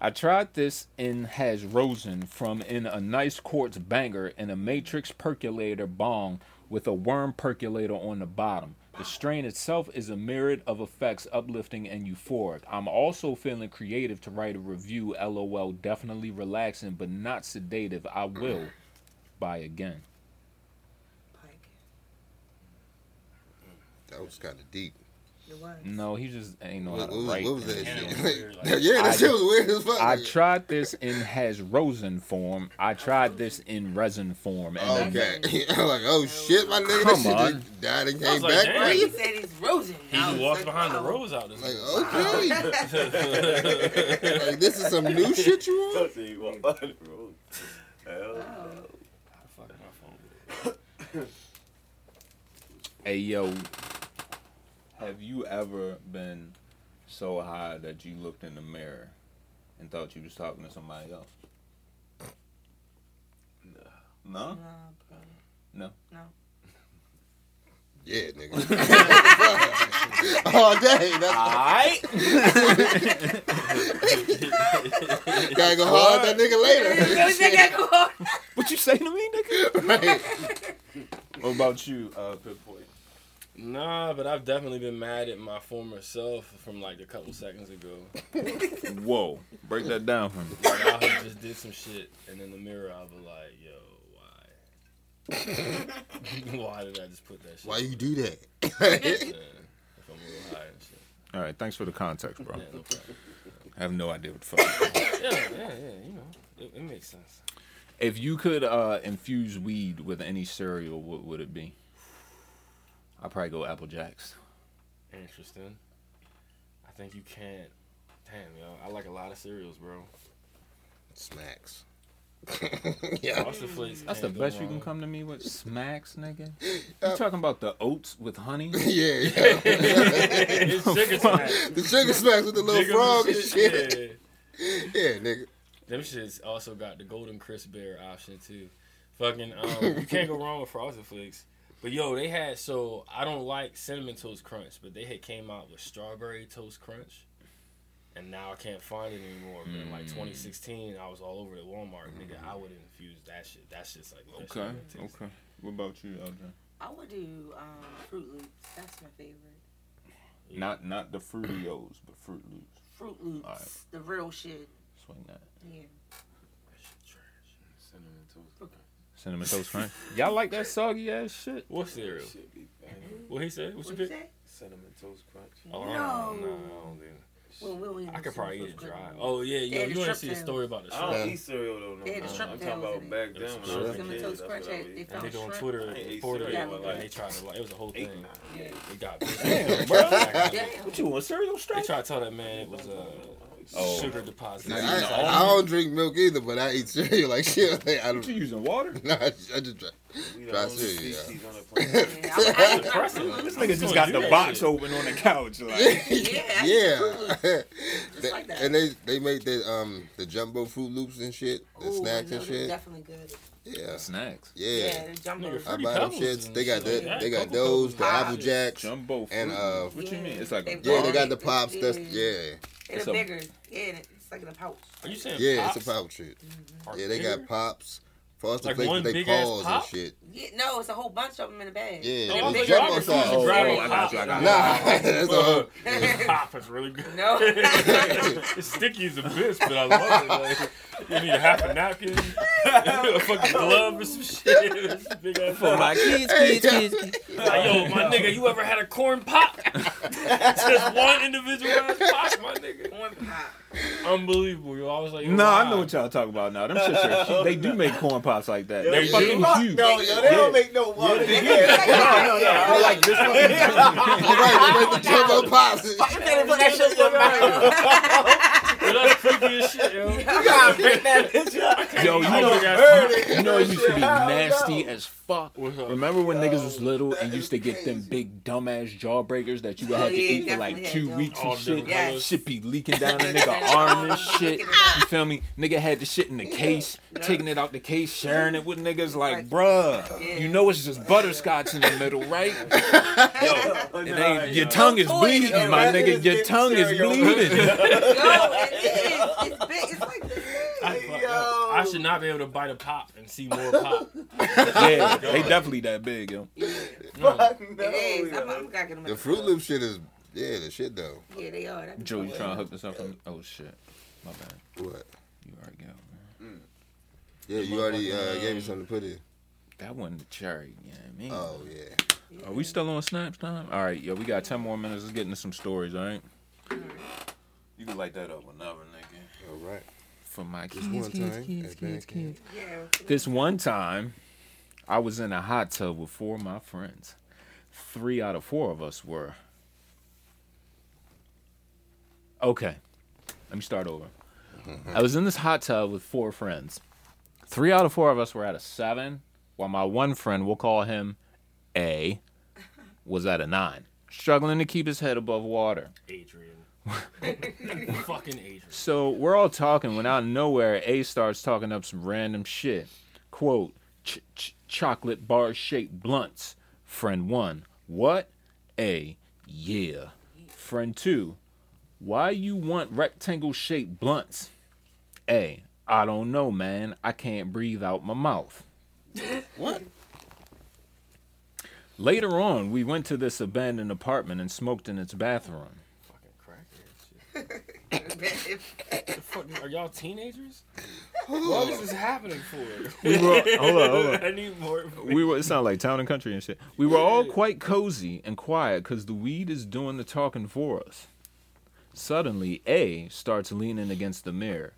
I tried this in hash rosin from in a nice quartz banger and a matrix percolator bong with a worm percolator on the bottom. The strain itself is a myriad of effects, uplifting and euphoric. I'm also feeling creative to write a review, LOL, definitely relaxing, but not sedative. I will buy again. That was kind of deep. It was. No, he just ain't know how to write. What was that shit? Yeah, that shit was weird as fuck. I tried this in rosin form. I tried this in resin form. And okay. I'm like, oh shit, my nigga. Come on. This shit died and came back. Damn. He said he's rosin. He walked behind the rose out of like, okay. Like, this is some new shit you want? He walked behind the rose. Hell no. I fucked my phone. Hey, yo. Have you ever been so high that you looked in the mirror and thought you was talking to somebody else? No. No. Yeah, nigga. Oh, dang. That's all right. Gotta go hard that nigga later. What you say to me, nigga? Right. What about you, Pitboy? Nah, but I've definitely been mad at my former self from like a couple seconds ago. Whoa, break that down for me. Like, I just did some shit, and in the mirror I'll be like, yo, why? Why did I just put that shit? Why you do that? Yeah, if I'm a little high and shit. All right, thanks for the context, bro. Yeah, no problem. I have no idea what the fuck. Yeah, you know, it makes sense. If you could infuse weed with any cereal, what would it be? I'd probably go Apple Jacks. Interesting. I think you can't. Damn, yo. I like a lot of cereals, bro. Smacks. Yeah. That's the best you can come to me with? Smacks, nigga? You talking about the oats with honey? Yeah. It's sugar smacks. The sugar smacks with the little frog and shit. Yeah, nigga. Them shits also got the Golden Crisp Bear option, too. Fucking, you can't go wrong with Frosted Flakes. But yo, they had I don't like Cinnamon Toast Crunch, but they had came out with Strawberry Toast Crunch, and now I can't find it anymore. But in like 2016, I was all over at Walmart, nigga. I would infuse that shit. That shit's like okay. What about you, LJ? I would do Fruit Loops. That's my favorite. Yeah. Not the Fruitios, but Fruit Loops. Fruit Loops, right. The real shit. Swing that. Yeah. That shit trash. Cinnamon Toast Crunch. Okay. Cinnamon Toast Crunch. Y'all like that soggy ass shit? What cereal? What he said? What you pick? Cinnamon Toast Crunch. Oh, no, I don't do it. I could probably eat it dry. Oh, yeah, yo, you ain't see a story about the shrimp. I don't eat cereal, though. No, I'm talking about back then. Cinnamon Toast Crunch. They found on Twitter, they tried to, it was a whole thing. Yeah. They got damn, bro. What you want, cereal straight? They tried to tell that man it was, sugar deposits. I don't drink milk either, but I eat cereal like shit. Like, you using water? No, I just try cereal. This nigga just got the box open on the couch. Like. Yeah. Just like that. And they make the jumbo Fruit Loops and shit, the snacks and shit. Definitely good. Yeah, snacks. Yeah, jumbo. I buy them shits. They got that. They got those. The Apple Jacks. Jumbo. And what you mean? It's like they got the pops. That's It's bigger. Yeah, it's like in a pouch. Are you saying? Yeah, pops? It's a pouch shit. Mm-hmm. Yeah, they got pops. Frosted Flakes with their paws and shit. Yeah, no, it's a whole bunch of them in the bag. Yeah, that's a whole. Pop is really good. No, it's sticky as a bitch, but I love it. Like, you need a half a napkin, a fucking glove, or some shit. Big ass for my kids. Like, yo, my nigga, you ever had a corn pop? Just one individualized pop, my nigga. One pop. Unbelievable, yo. I was like, I know what y'all talk about now. Them shits are. They do make corn pops like that. Yo, they fucking huge. No, yo, they don't make no water. No. They're like this one. Right, they make the jumbo pops. Fuck that, put that shit in your mouth. That's creepy as shit, yo. You gotta pick that bitch up. Yo, you know it used to be nasty as fuck. Remember when niggas was little and used to get them big dumbass jawbreakers that you would have to eat for like 2 weeks and shit? Shit be leaking down the nigga arm and shit. You feel me? Nigga had the shit in the case, taking it out the case, sharing it with niggas like, bruh, you know it's just butterscotch in the middle, right? Yo, your tongue is bleeding, my nigga. Your tongue is bleeding. It's big. It's like this big. Yo. I should not be able to bite a pop and see more pop. Yeah, they definitely that big, yo. Yeah. The Fruit Loop shit is, the shit though. Yeah, they are. Joe, you trying to hook this up? Oh shit, my bad. What? You already got man. Mm. Yeah, you already gave me something to put in. That wasn't the cherry. You know what I mean? Oh yeah. Are we still on Snaps time? All right, yo, we got 10 more minutes. Let's get into some stories, all right? You can light that up whenever, nigga. All right. For my kids. This one time. Yeah. This one time, I was in a hot tub with four of my friends. 3 out of 4 of us were. Okay. Let me start over. I was in this hot tub with 4 friends. 3 out of 4 of us were at a 7, while my one friend, we'll call him A, was at a 9, struggling to keep his head above water. Adrian. Fucking Adrian. So we're all talking when out of nowhere, A starts talking up some random shit. Quote, chocolate bar shaped blunts. Friend 1, what? A, yeah. Friend 2, why you want rectangle shaped blunts? A, I don't know, man. I can't breathe out my mouth. What? Later on, we went to this abandoned apartment and smoked in its bathroom. Fucking crackhead shit. Are y'all teenagers? What is this happening for? Hold on. I need more. It sounded like Town and Country and shit. We were all quite cozy and quiet because the weed is doing the talking for us. Suddenly, A starts leaning against the mirror.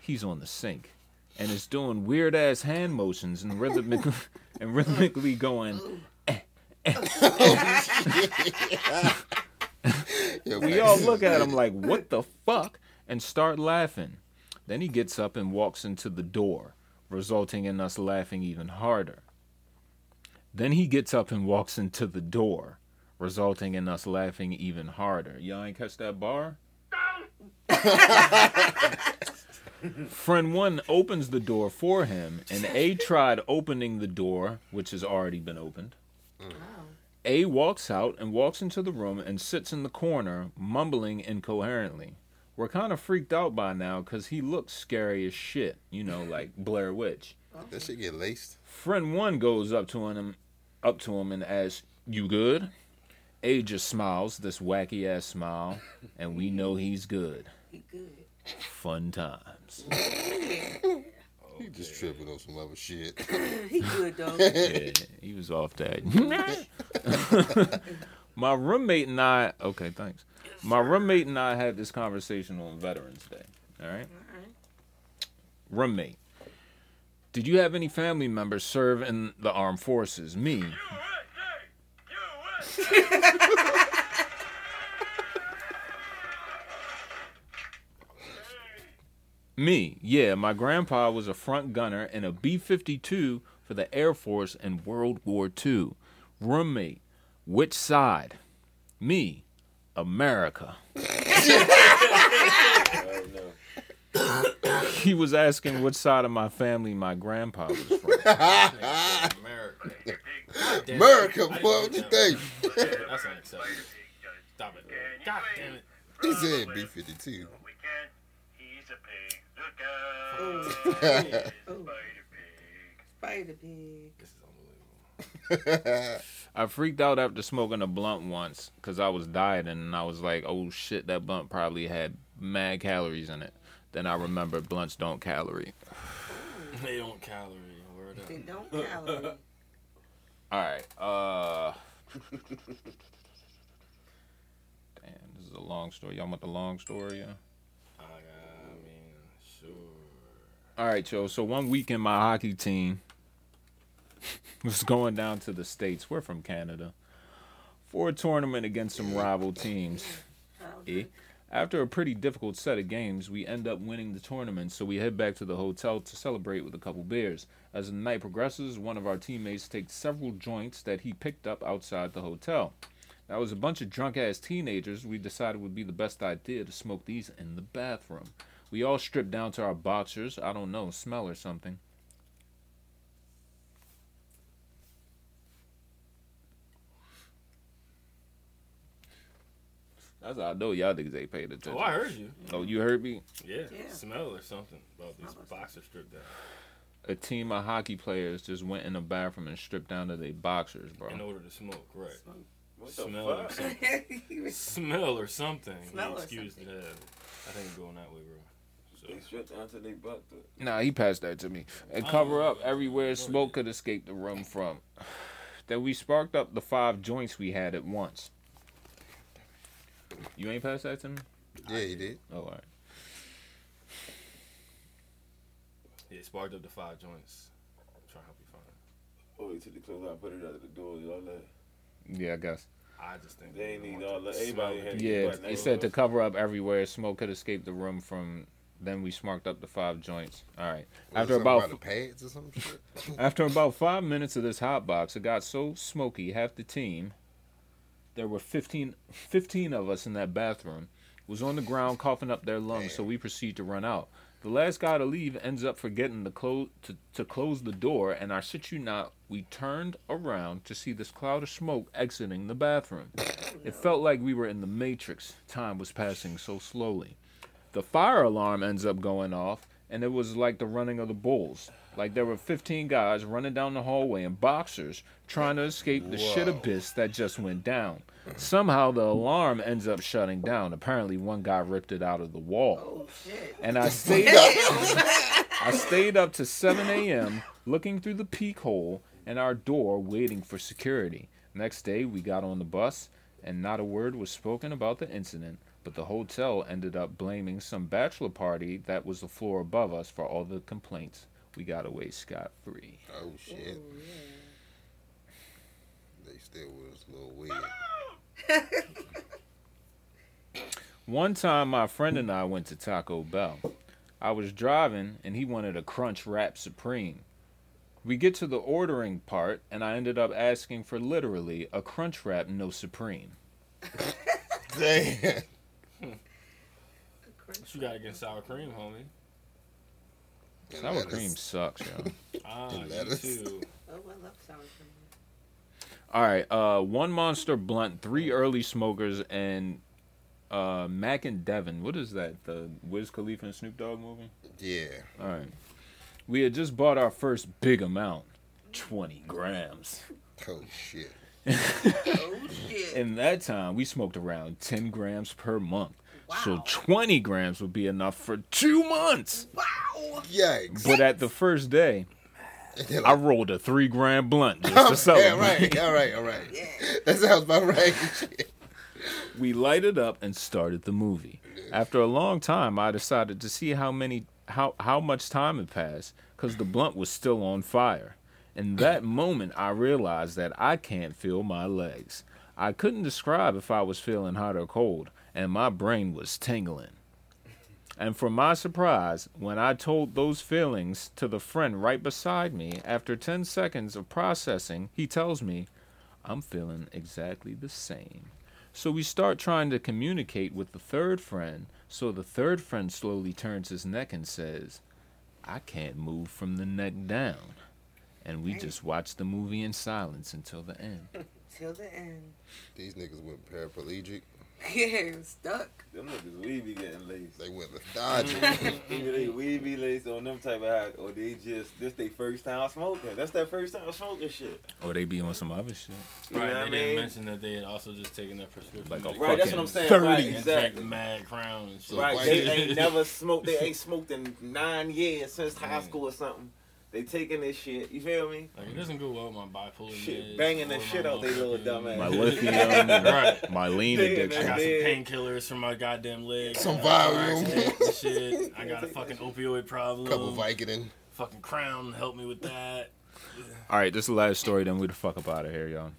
He's on the sink and is doing weird ass hand motions and rhythmically going. We all look at him like, what the fuck? And start laughing. Then he gets up and walks into the door, resulting in us laughing even harder. Y'all ain't catch that bar? Friend 1 opens the door for him, and A tried opening the door, which has already been opened. Mm. Wow. A walks out and walks into the room and sits in the corner, mumbling incoherently. We're kind of freaked out by now because he looks scary as shit, you know, like Blair Witch. That shit get laced. Friend 1 goes up to him and asks, "You good?" A just smiles, this wacky ass smile, and we know he's good. He good. Fun times. He just tripping on some other shit. He good, though. Yeah, he was off that. My roommate and I had this conversation on Veterans Day. All right? All right. Roommate, did you have any family members serve in the armed forces? Me. USA! Me, yeah, my grandpa was a front gunner in a B-52 for the Air Force in World War II. Roommate, which side? Me, America. He was asking which side of my family my grandpa was from. America, boy, what you think? That's unacceptable. Stop it. God damn it. He said B-52. Spider pig. This is unbelievable. I freaked out after smoking a blunt once because I was dieting and I was like, oh shit, that blunt probably had mad calories in it. Then I remembered blunts don't calorie. They don't calorie. Word up. They don't calorie. Alright. Damn, this is a long story. Y'all want the long story? Yeah? All right, yo, so one weekend my hockey team was going down to the States. We're from Canada. For a tournament against some rival teams. After a pretty difficult set of games, we end up winning the tournament, so we head back to the hotel to celebrate with a couple beers. As the night progresses, one of our teammates takes several joints that he picked up outside the hotel. That was a bunch of drunk-ass teenagers. We decided it would be the best idea to smoke these in the bathroom. We all stripped down to our boxers. I don't know, smell or something. That's how I know y'all niggas ain't paid attention. Oh, I heard you. Oh, you heard me? Yeah. Smell or something about these boxers stripped down. A team of hockey players just went in the bathroom and stripped down to their boxers, bro. In order to smoke, right. Smell or something. I think I'm going that way, bro. So. They stripped down until they bucked it. Nah, he passed that to me. And cover up everywhere smoke could escape the room from. that we sparked up the 5 joints we had at once. You ain't passed that to me? Yeah, you did. Oh, all right. Yeah, sparked up the 5 joints. I'm trying to help you find it. Oh, wait till they close out, put it out the door, y'all that. Yeah, I guess. I just think they need all the everybody. Yeah, it said to cover up everywhere. Smoke could escape the room from. Then we sparked up the 5 joints. All right. After about pads or some shit. After about 5 minutes of this hot box, it got so smoky. Half the team, there were 15 of us in that bathroom, was on the ground coughing up their lungs. Damn. So we proceed to run out. The last guy to leave ends up forgetting to close the door, and I shit you not, we turned around to see this cloud of smoke exiting the bathroom. It felt like we were in the Matrix. Time was passing so slowly. The fire alarm ends up going off, and it was like the running of the bulls. Like there were 15 guys running down the hallway in boxers trying to escape the shit abyss that just went down. Somehow the alarm ends up shutting down. Apparently one guy ripped it out of the wall. Oh, shit. And I stayed up to 7 a.m. looking through the peek hole and our door waiting for security. Next day we got on the bus and not a word was spoken about the incident, but the hotel ended up blaming some bachelor party that was the floor above us for all the complaints. We got away scot-free. Oh, shit. Oh, yeah. They still was a little weird. One time my friend and I went to Taco Bell. I was driving and he wanted a Crunch Wrap Supreme. We get to the ordering part and I ended up asking for literally a Crunch Wrap no Supreme. Damn. What you got against sour cream, homie? And sour cream sucks, yo. You too. Oh, I love sour cream. All right, one monster blunt, 3 early smokers, and Mac and Devin. What is that? The Wiz Khalifa and Snoop Dogg movie? Yeah. All right. We had just bought our first big amount, 20 grams. Oh, shit. In that time, we smoked around 10 grams per month. Wow. So 20 grams would be enough for 2 months. Wow. Yikes. But at the first day... Like, I rolled a 3 gram blunt just to celebrate. Yeah, right. All right. Yeah. That sounds about right. We lighted up and started the movie. After a long time, I decided to see how much time had passed because the blunt was still on fire. In that moment, I realized that I can't feel my legs. I couldn't describe if I was feeling hot or cold, and my brain was tingling. And for my surprise, when I told those feelings to the friend right beside me, after 10 seconds of processing, he tells me, I'm feeling exactly the same. So we start trying to communicate with the third friend. So the third friend slowly turns his neck and says, I can't move from the neck down. And we just watched the movie in silence until the end. Till the end. These niggas went paraplegic. Yeah, stuck. Them niggas weavy getting laced. They went lethargic. Either they weavy laced on them type of high, or they just, this they first time smoking. That's their first time smoking shit. Or they be on some other shit. You right, they didn't mention that they had also just taken their prescription. Like a right, that's what I'm saying. 30. Right, exactly. Mad Crown and shit. Right, they ain't never smoked. They ain't smoked in 9 years since high school or something. They taking this shit, you feel me? Like, it doesn't go well with my bipolar shit. Meds, banging the shit out they little dumbass. My lithium, right. My lean addiction. I got some painkillers for my goddamn legs. Some Valium. Shit. I got a fucking opioid problem. Couple Vicodin. Fucking Crown help me with that. All right, this is the last story, then we the fuck up out of here, y'all.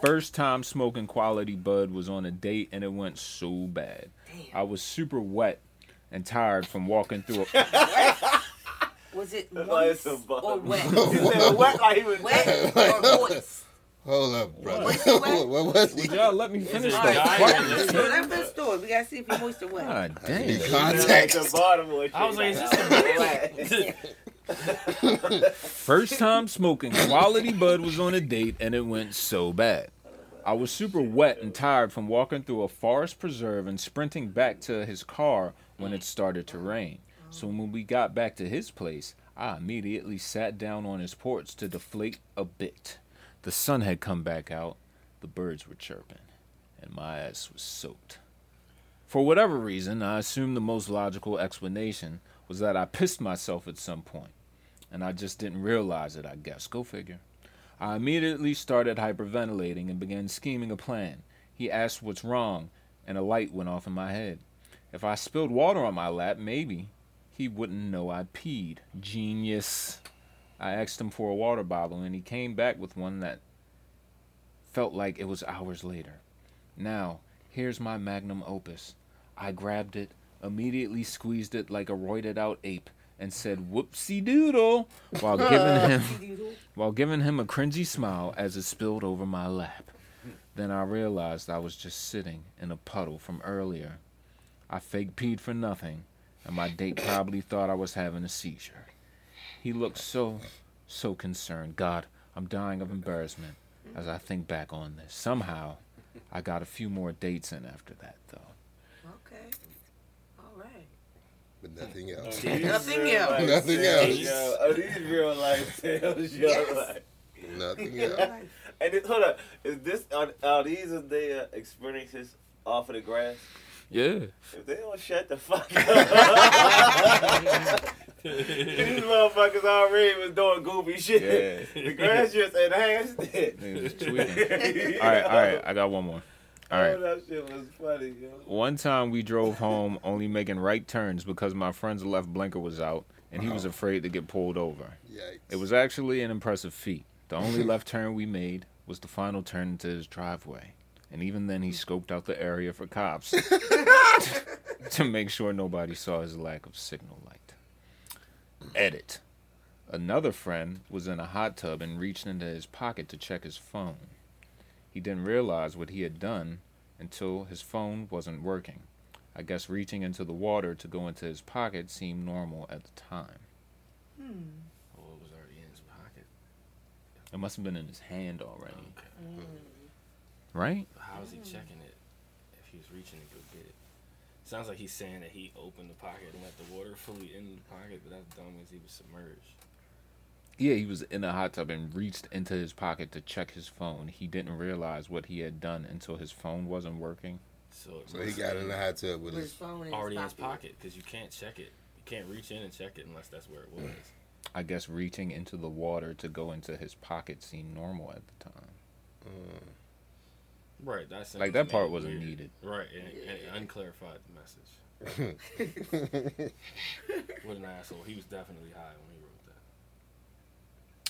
First time smoking quality bud was on a date, and it went so bad. Damn. I was super wet and tired from walking through a... Was it moist or wet? Wet like he was wet or moist? Hold up, brother. What was he? Y'all let me finish that. Let me story. We got to see if he's moist or wet. God damn. Context. I was like, is this a wet? First time smoking quality bud was on a date, and it went so bad. I was super wet and tired from walking through a forest preserve and sprinting back to his car when it started to rain. So when we got back to his place, I immediately sat down on his porch to deflate a bit. The sun had come back out, the birds were chirping, and my ass was soaked. For whatever reason, I assumed the most logical explanation was that I pissed myself at some point, and I just didn't realize it, I guess. Go figure. I immediately started hyperventilating and began scheming a plan. He asked what's wrong, and a light went off in my head. If I spilled water on my lap, maybe he wouldn't know I peed. Genius. I asked him for a water bottle, and he came back with one that felt like it was hours later. Now, here's my magnum opus. I grabbed it, immediately squeezed it like a roided-out ape, and said whoopsie doodle while giving him a cringy smile as it spilled over my lap. Then I realized I was just sitting in a puddle from earlier. I fake peed for nothing, and my date probably thought I was having a seizure. He looked so concerned. God, I'm dying of embarrassment as I think back on this. Somehow, I got a few more dates in after that, though. Okay. All right. But nothing else. Nothing else. Yo, are these real life tales? Yes. Nothing else. And this, hold on. Is this are these their experiences off of the grass? Yeah. If they don't shut the fuck up. These motherfuckers already was doing goofy shit. Yeah. The grass just enhanced it. They was tweeting. All right. I got one more. All right. Oh, that shit was funny, yo. One time we drove home only making right turns because my friend's left blinker was out and he was afraid to get pulled over. Yikes. It was actually an impressive feat. The only left turn we made was the final turn into his driveway. And even then, he scoped out the area for cops to make sure nobody saw his lack of signal light. Edit. Another friend was in a hot tub and reached into his pocket to check his phone. He didn't realize what he had done until his phone wasn't working. I guess reaching into the water to go into his pocket seemed normal at the time. Well, it was already in his pocket. It must have been in his hand already. Okay. Right? How is he checking it if he was reaching to go get it? Sounds like he's saying that he opened the pocket and let the water fully in the pocket, but that's dumb because he was submerged. Yeah, he was in a hot tub and reached into his pocket to check his phone. He didn't realize what he had done until his phone wasn't working. So he got in the hot tub with his phone already in his pocket because you can't check it. You can't reach in and check it unless that's where it was. I guess reaching into the water to go into his pocket seemed normal at the time. Right, that's like that part wasn't weird. Needed. Right, and it unclarified the message. What an asshole! He was definitely high when he wrote that.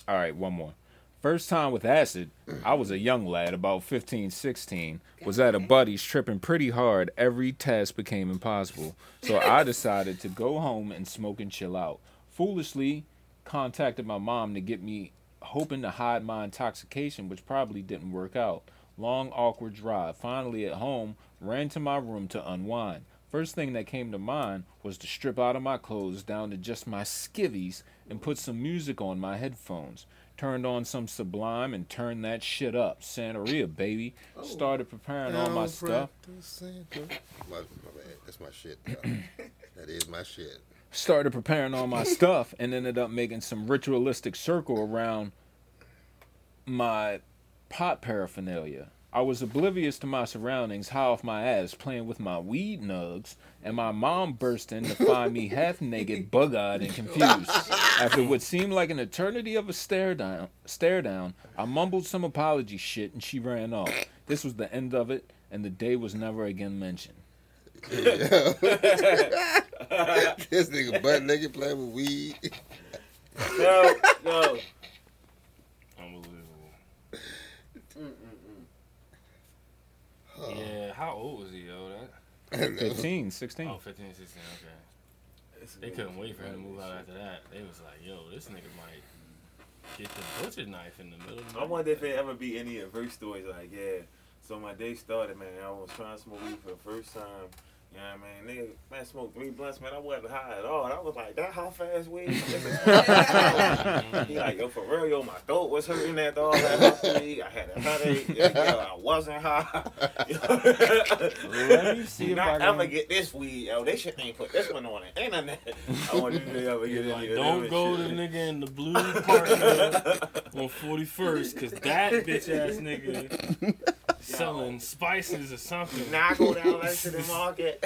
All right, one more. First time with acid, I was a young lad, about 15, 16. Was at a buddy's tripping pretty hard. Every task became impossible, so I decided to go home and smoke and chill out. Foolishly, contacted my mom to get me, hoping to hide my intoxication, which probably didn't work out. Long, awkward drive. Finally at home, ran to my room to unwind. First thing that came to mind was to strip out of my clothes down to just my skivvies and put some music on my headphones. Turned on some Sublime and turned that shit up. Santeria, baby. Oh. Started preparing all my stuff. That's my shit, though. That is my shit. Started preparing all my stuff and ended up making some ritualistic circle around my pot paraphernalia. I was oblivious to my surroundings, high off my ass, playing with my weed nugs, and my mom burst in to find me half-naked, bug-eyed, and confused. After what seemed like an eternity of a stare down, I mumbled some apology shit, and she ran off. This was the end of it, and the day was never again mentioned. This nigga butt-naked playing with weed. No. Yeah, how old was he, yo? 15, 16. Oh, 15, 16, okay. They couldn't wait for him to move out after that. They was like, yo, this nigga might get the butcher knife in the middle of the night. I wonder if there ever be any adverse stories like, yeah, so my day started, man, I was trying to smoke weed for the first time. You know what I mean? Nigga, man, smoked 3 blunts, man, I wasn't high at all. And I was like, that how fast weed? He like, yo, for real, yo, my throat was hurting after all that weed. I had a headache. Yo, I wasn't high. Let me see if I can ever get this weed. Yo, they shit ain't put this one on the internet. I want you to ever get like, don't go to nigga in the blue park on 41st, because that bitch-ass nigga... selling spices or something. Now I go down right to the market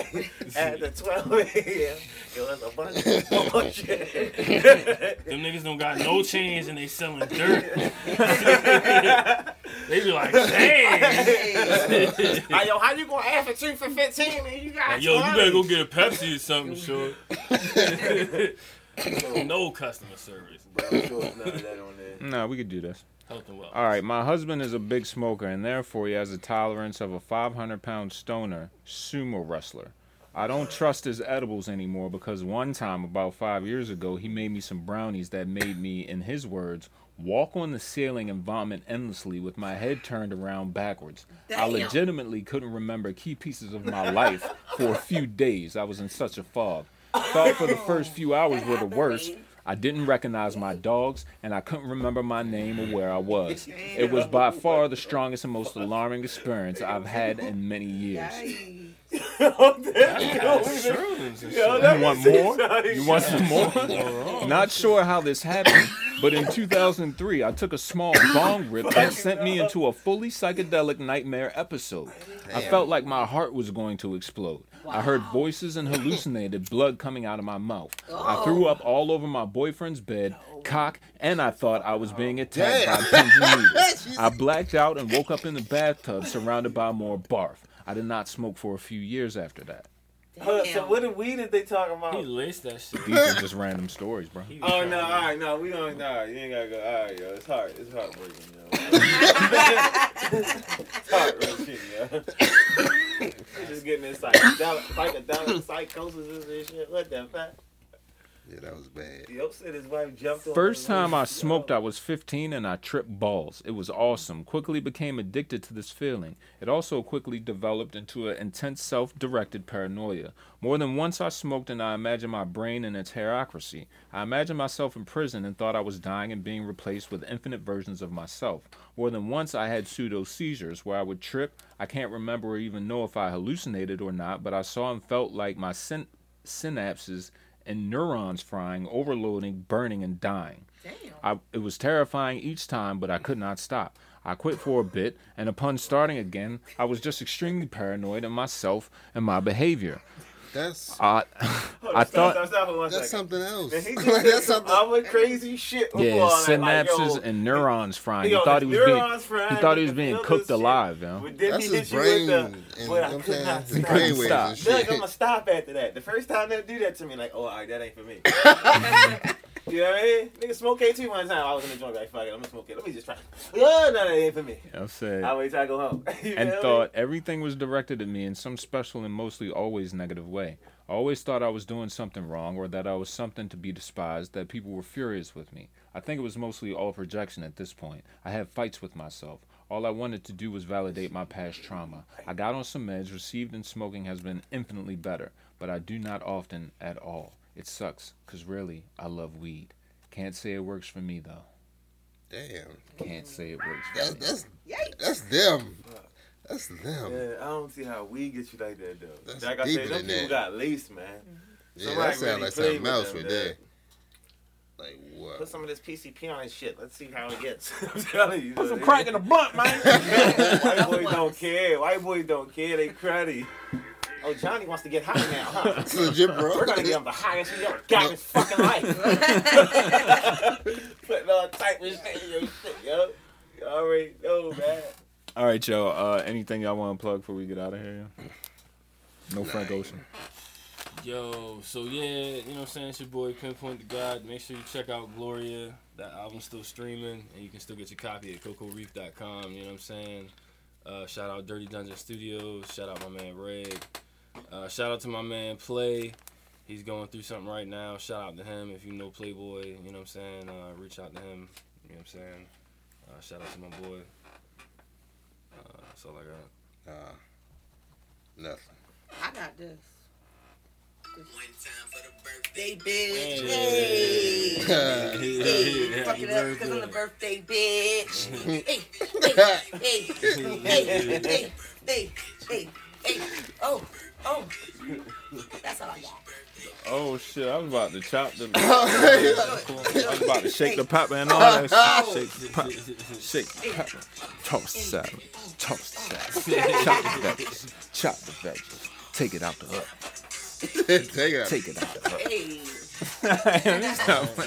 at the 12 a.m. Yo, that's a bunch of bullshit. Them niggas don't got no change and they selling dirt. They be like, dang. Yo, how you gonna ask for 2 for $15 and you got like, yo, 20? You better go get a Pepsi or something, sure. No customer service. But I'm sure it's none of that on there. Nah, we could do this. All right, my husband is a big smoker, and therefore he has a tolerance of a 500-pound stoner sumo wrestler. I don't trust his edibles anymore because one time, about 5 years ago, he made me some brownies that made me, in his words, walk on the ceiling and vomit endlessly with my head turned around backwards. Damn. I legitimately couldn't remember key pieces of my life for a few days. I was in such a fog. Thought for the first few hours were the worst. I didn't recognize my dogs, and I couldn't remember my name or where I was. It was by far the strongest and most alarming experience I've had in many years. You want more? You want some more? Not sure how this happened, but in 2003, I took a small bong rip that sent me into a fully psychedelic nightmare episode. I felt like my heart was going to explode. Wow. I heard voices and hallucinated blood coming out of my mouth. Oh. I threw up all over my boyfriend's bed, cock, and I thought I was being attacked by a pigeon needle. I blacked out and woke up in the bathtub surrounded by more barf. I did not smoke for a few years after that. Hold up, so what weed did they talk about? He laced that shit. These are just random stories, bro. Oh, no, all right, no, we don't, all right, you ain't got to go, all right, yo, it's hard, it's heartbreaking, yo. It's heartbreaking, yo. We're just getting this psychedelic psychosis and shit, what the fuck? Yeah, that was bad. Yo said his wife jumped on. First time I smoked, I was 15 and I tripped balls. It was awesome. Quickly became addicted to this feeling. It also quickly developed into an intense self-directed paranoia. More than once I smoked and I imagined my brain in its hierarchy. I imagined myself in prison and thought I was dying and being replaced with infinite versions of myself. More than once I had pseudo-seizures where I would trip. I can't remember or even know if I hallucinated or not, but I saw and felt like my synapses and neurons frying, overloading, burning, and dying. Damn. It was terrifying each time, but I could not stop. I quit for a bit, and upon starting again, I was just extremely paranoid of myself and my behavior. That's something else. Man, he just that's something. All the crazy shit. Yeah, synapses and neurons frying. He thought he was being cooked alive, yo. That's his brain. His brainwaves and shit. Look, I'm gonna stop after that. The first time they do that to me, like, oh, all right, that ain't for me. You know what I mean? Nigga smoked KT one time. I was in the joint like, fuck it, I'm gonna smoke it. Let me just try. No, that ain't for me. I'm saying. I wait till I go home. And thought everything was directed at me in some special and mostly always negative way. I always thought I was doing something wrong or that I was something to be despised, that people were furious with me. I think it was mostly all projection at this point. I had fights with myself. All I wanted to do was validate my past trauma. I got on some meds, received, and smoking has been infinitely better, but I do not often at all. It sucks, because really, I love weed. Can't say it works for me, though. Damn. Can't say it works for me. That's them. That's them. Yeah, I don't see how weed gets you like that, though. That's like I said, them people got laced, man. Mm-hmm. Yeah, that sounds like something else with that. Like, what? Put some of this PCP on his shit. Let's see how it gets. I'm telling you. Put some crack in the blunt, man. White boys don't care. White boys don't care. They cruddy. Oh, Johnny wants to get high now, huh? It's legit, bro. We're going to get him the highest he ever got in his fucking life. Putting all type of shit in your shit, yo. You already know, man. All right, yo. Anything y'all want to plug before we get out of here, yo? No Frank Ocean. Yo, so yeah, you know what I'm saying? It's your boy, Pinpoint the God. Make sure you check out Gloria. That album's still streaming, and you can still get your copy at CocoReef.com. You know what I'm saying? Shout out Dirty Dungeon Studios. Shout out my man, Reg. Shout out to my man Play. He's going through something right now. Shout out to him. If you know Playboy, you know what I'm saying? Reach out to him. You know what I'm saying? Shout out to my boy. That's all I got. Nothing. I got this. One time for the birthday bitch. Hey. Hey. Fuck it up because I'm the birthday bitch. Hey. Oh, that's all I got. Oh shit! I'm about to chop them. I'm about to shake the pop and all that shit. Shake the pop. Toss the salad. Chop the veggies. Take it out the hook. Take it out the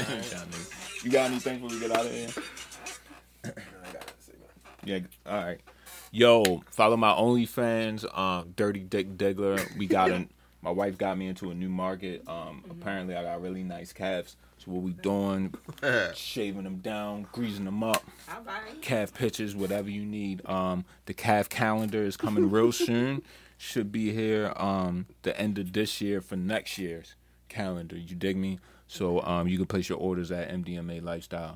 hook. You got anything before we get out of here? Yeah. All right. Yo, follow my OnlyFans, Dirty Dick Diggler. We got an. My wife got me into a new market. Apparently, I got really nice calves. So what we doing? Shaving them down, greasing them up. All right. Calf pictures, whatever you need. The calf calendar is coming real soon. Should be here the end of this year for next year's calendar. You dig me? So you can place your orders at MDMALifestyle.com.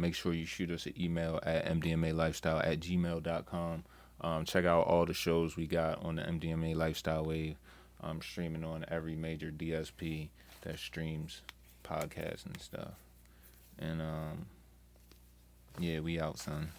Make sure you shoot us an email at MDMALifestyle@gmail.com. Check out all the shows we got on the MDMA Lifestyle Wave. I'm streaming on every major DSP that streams podcasts and stuff. And yeah, we out, son.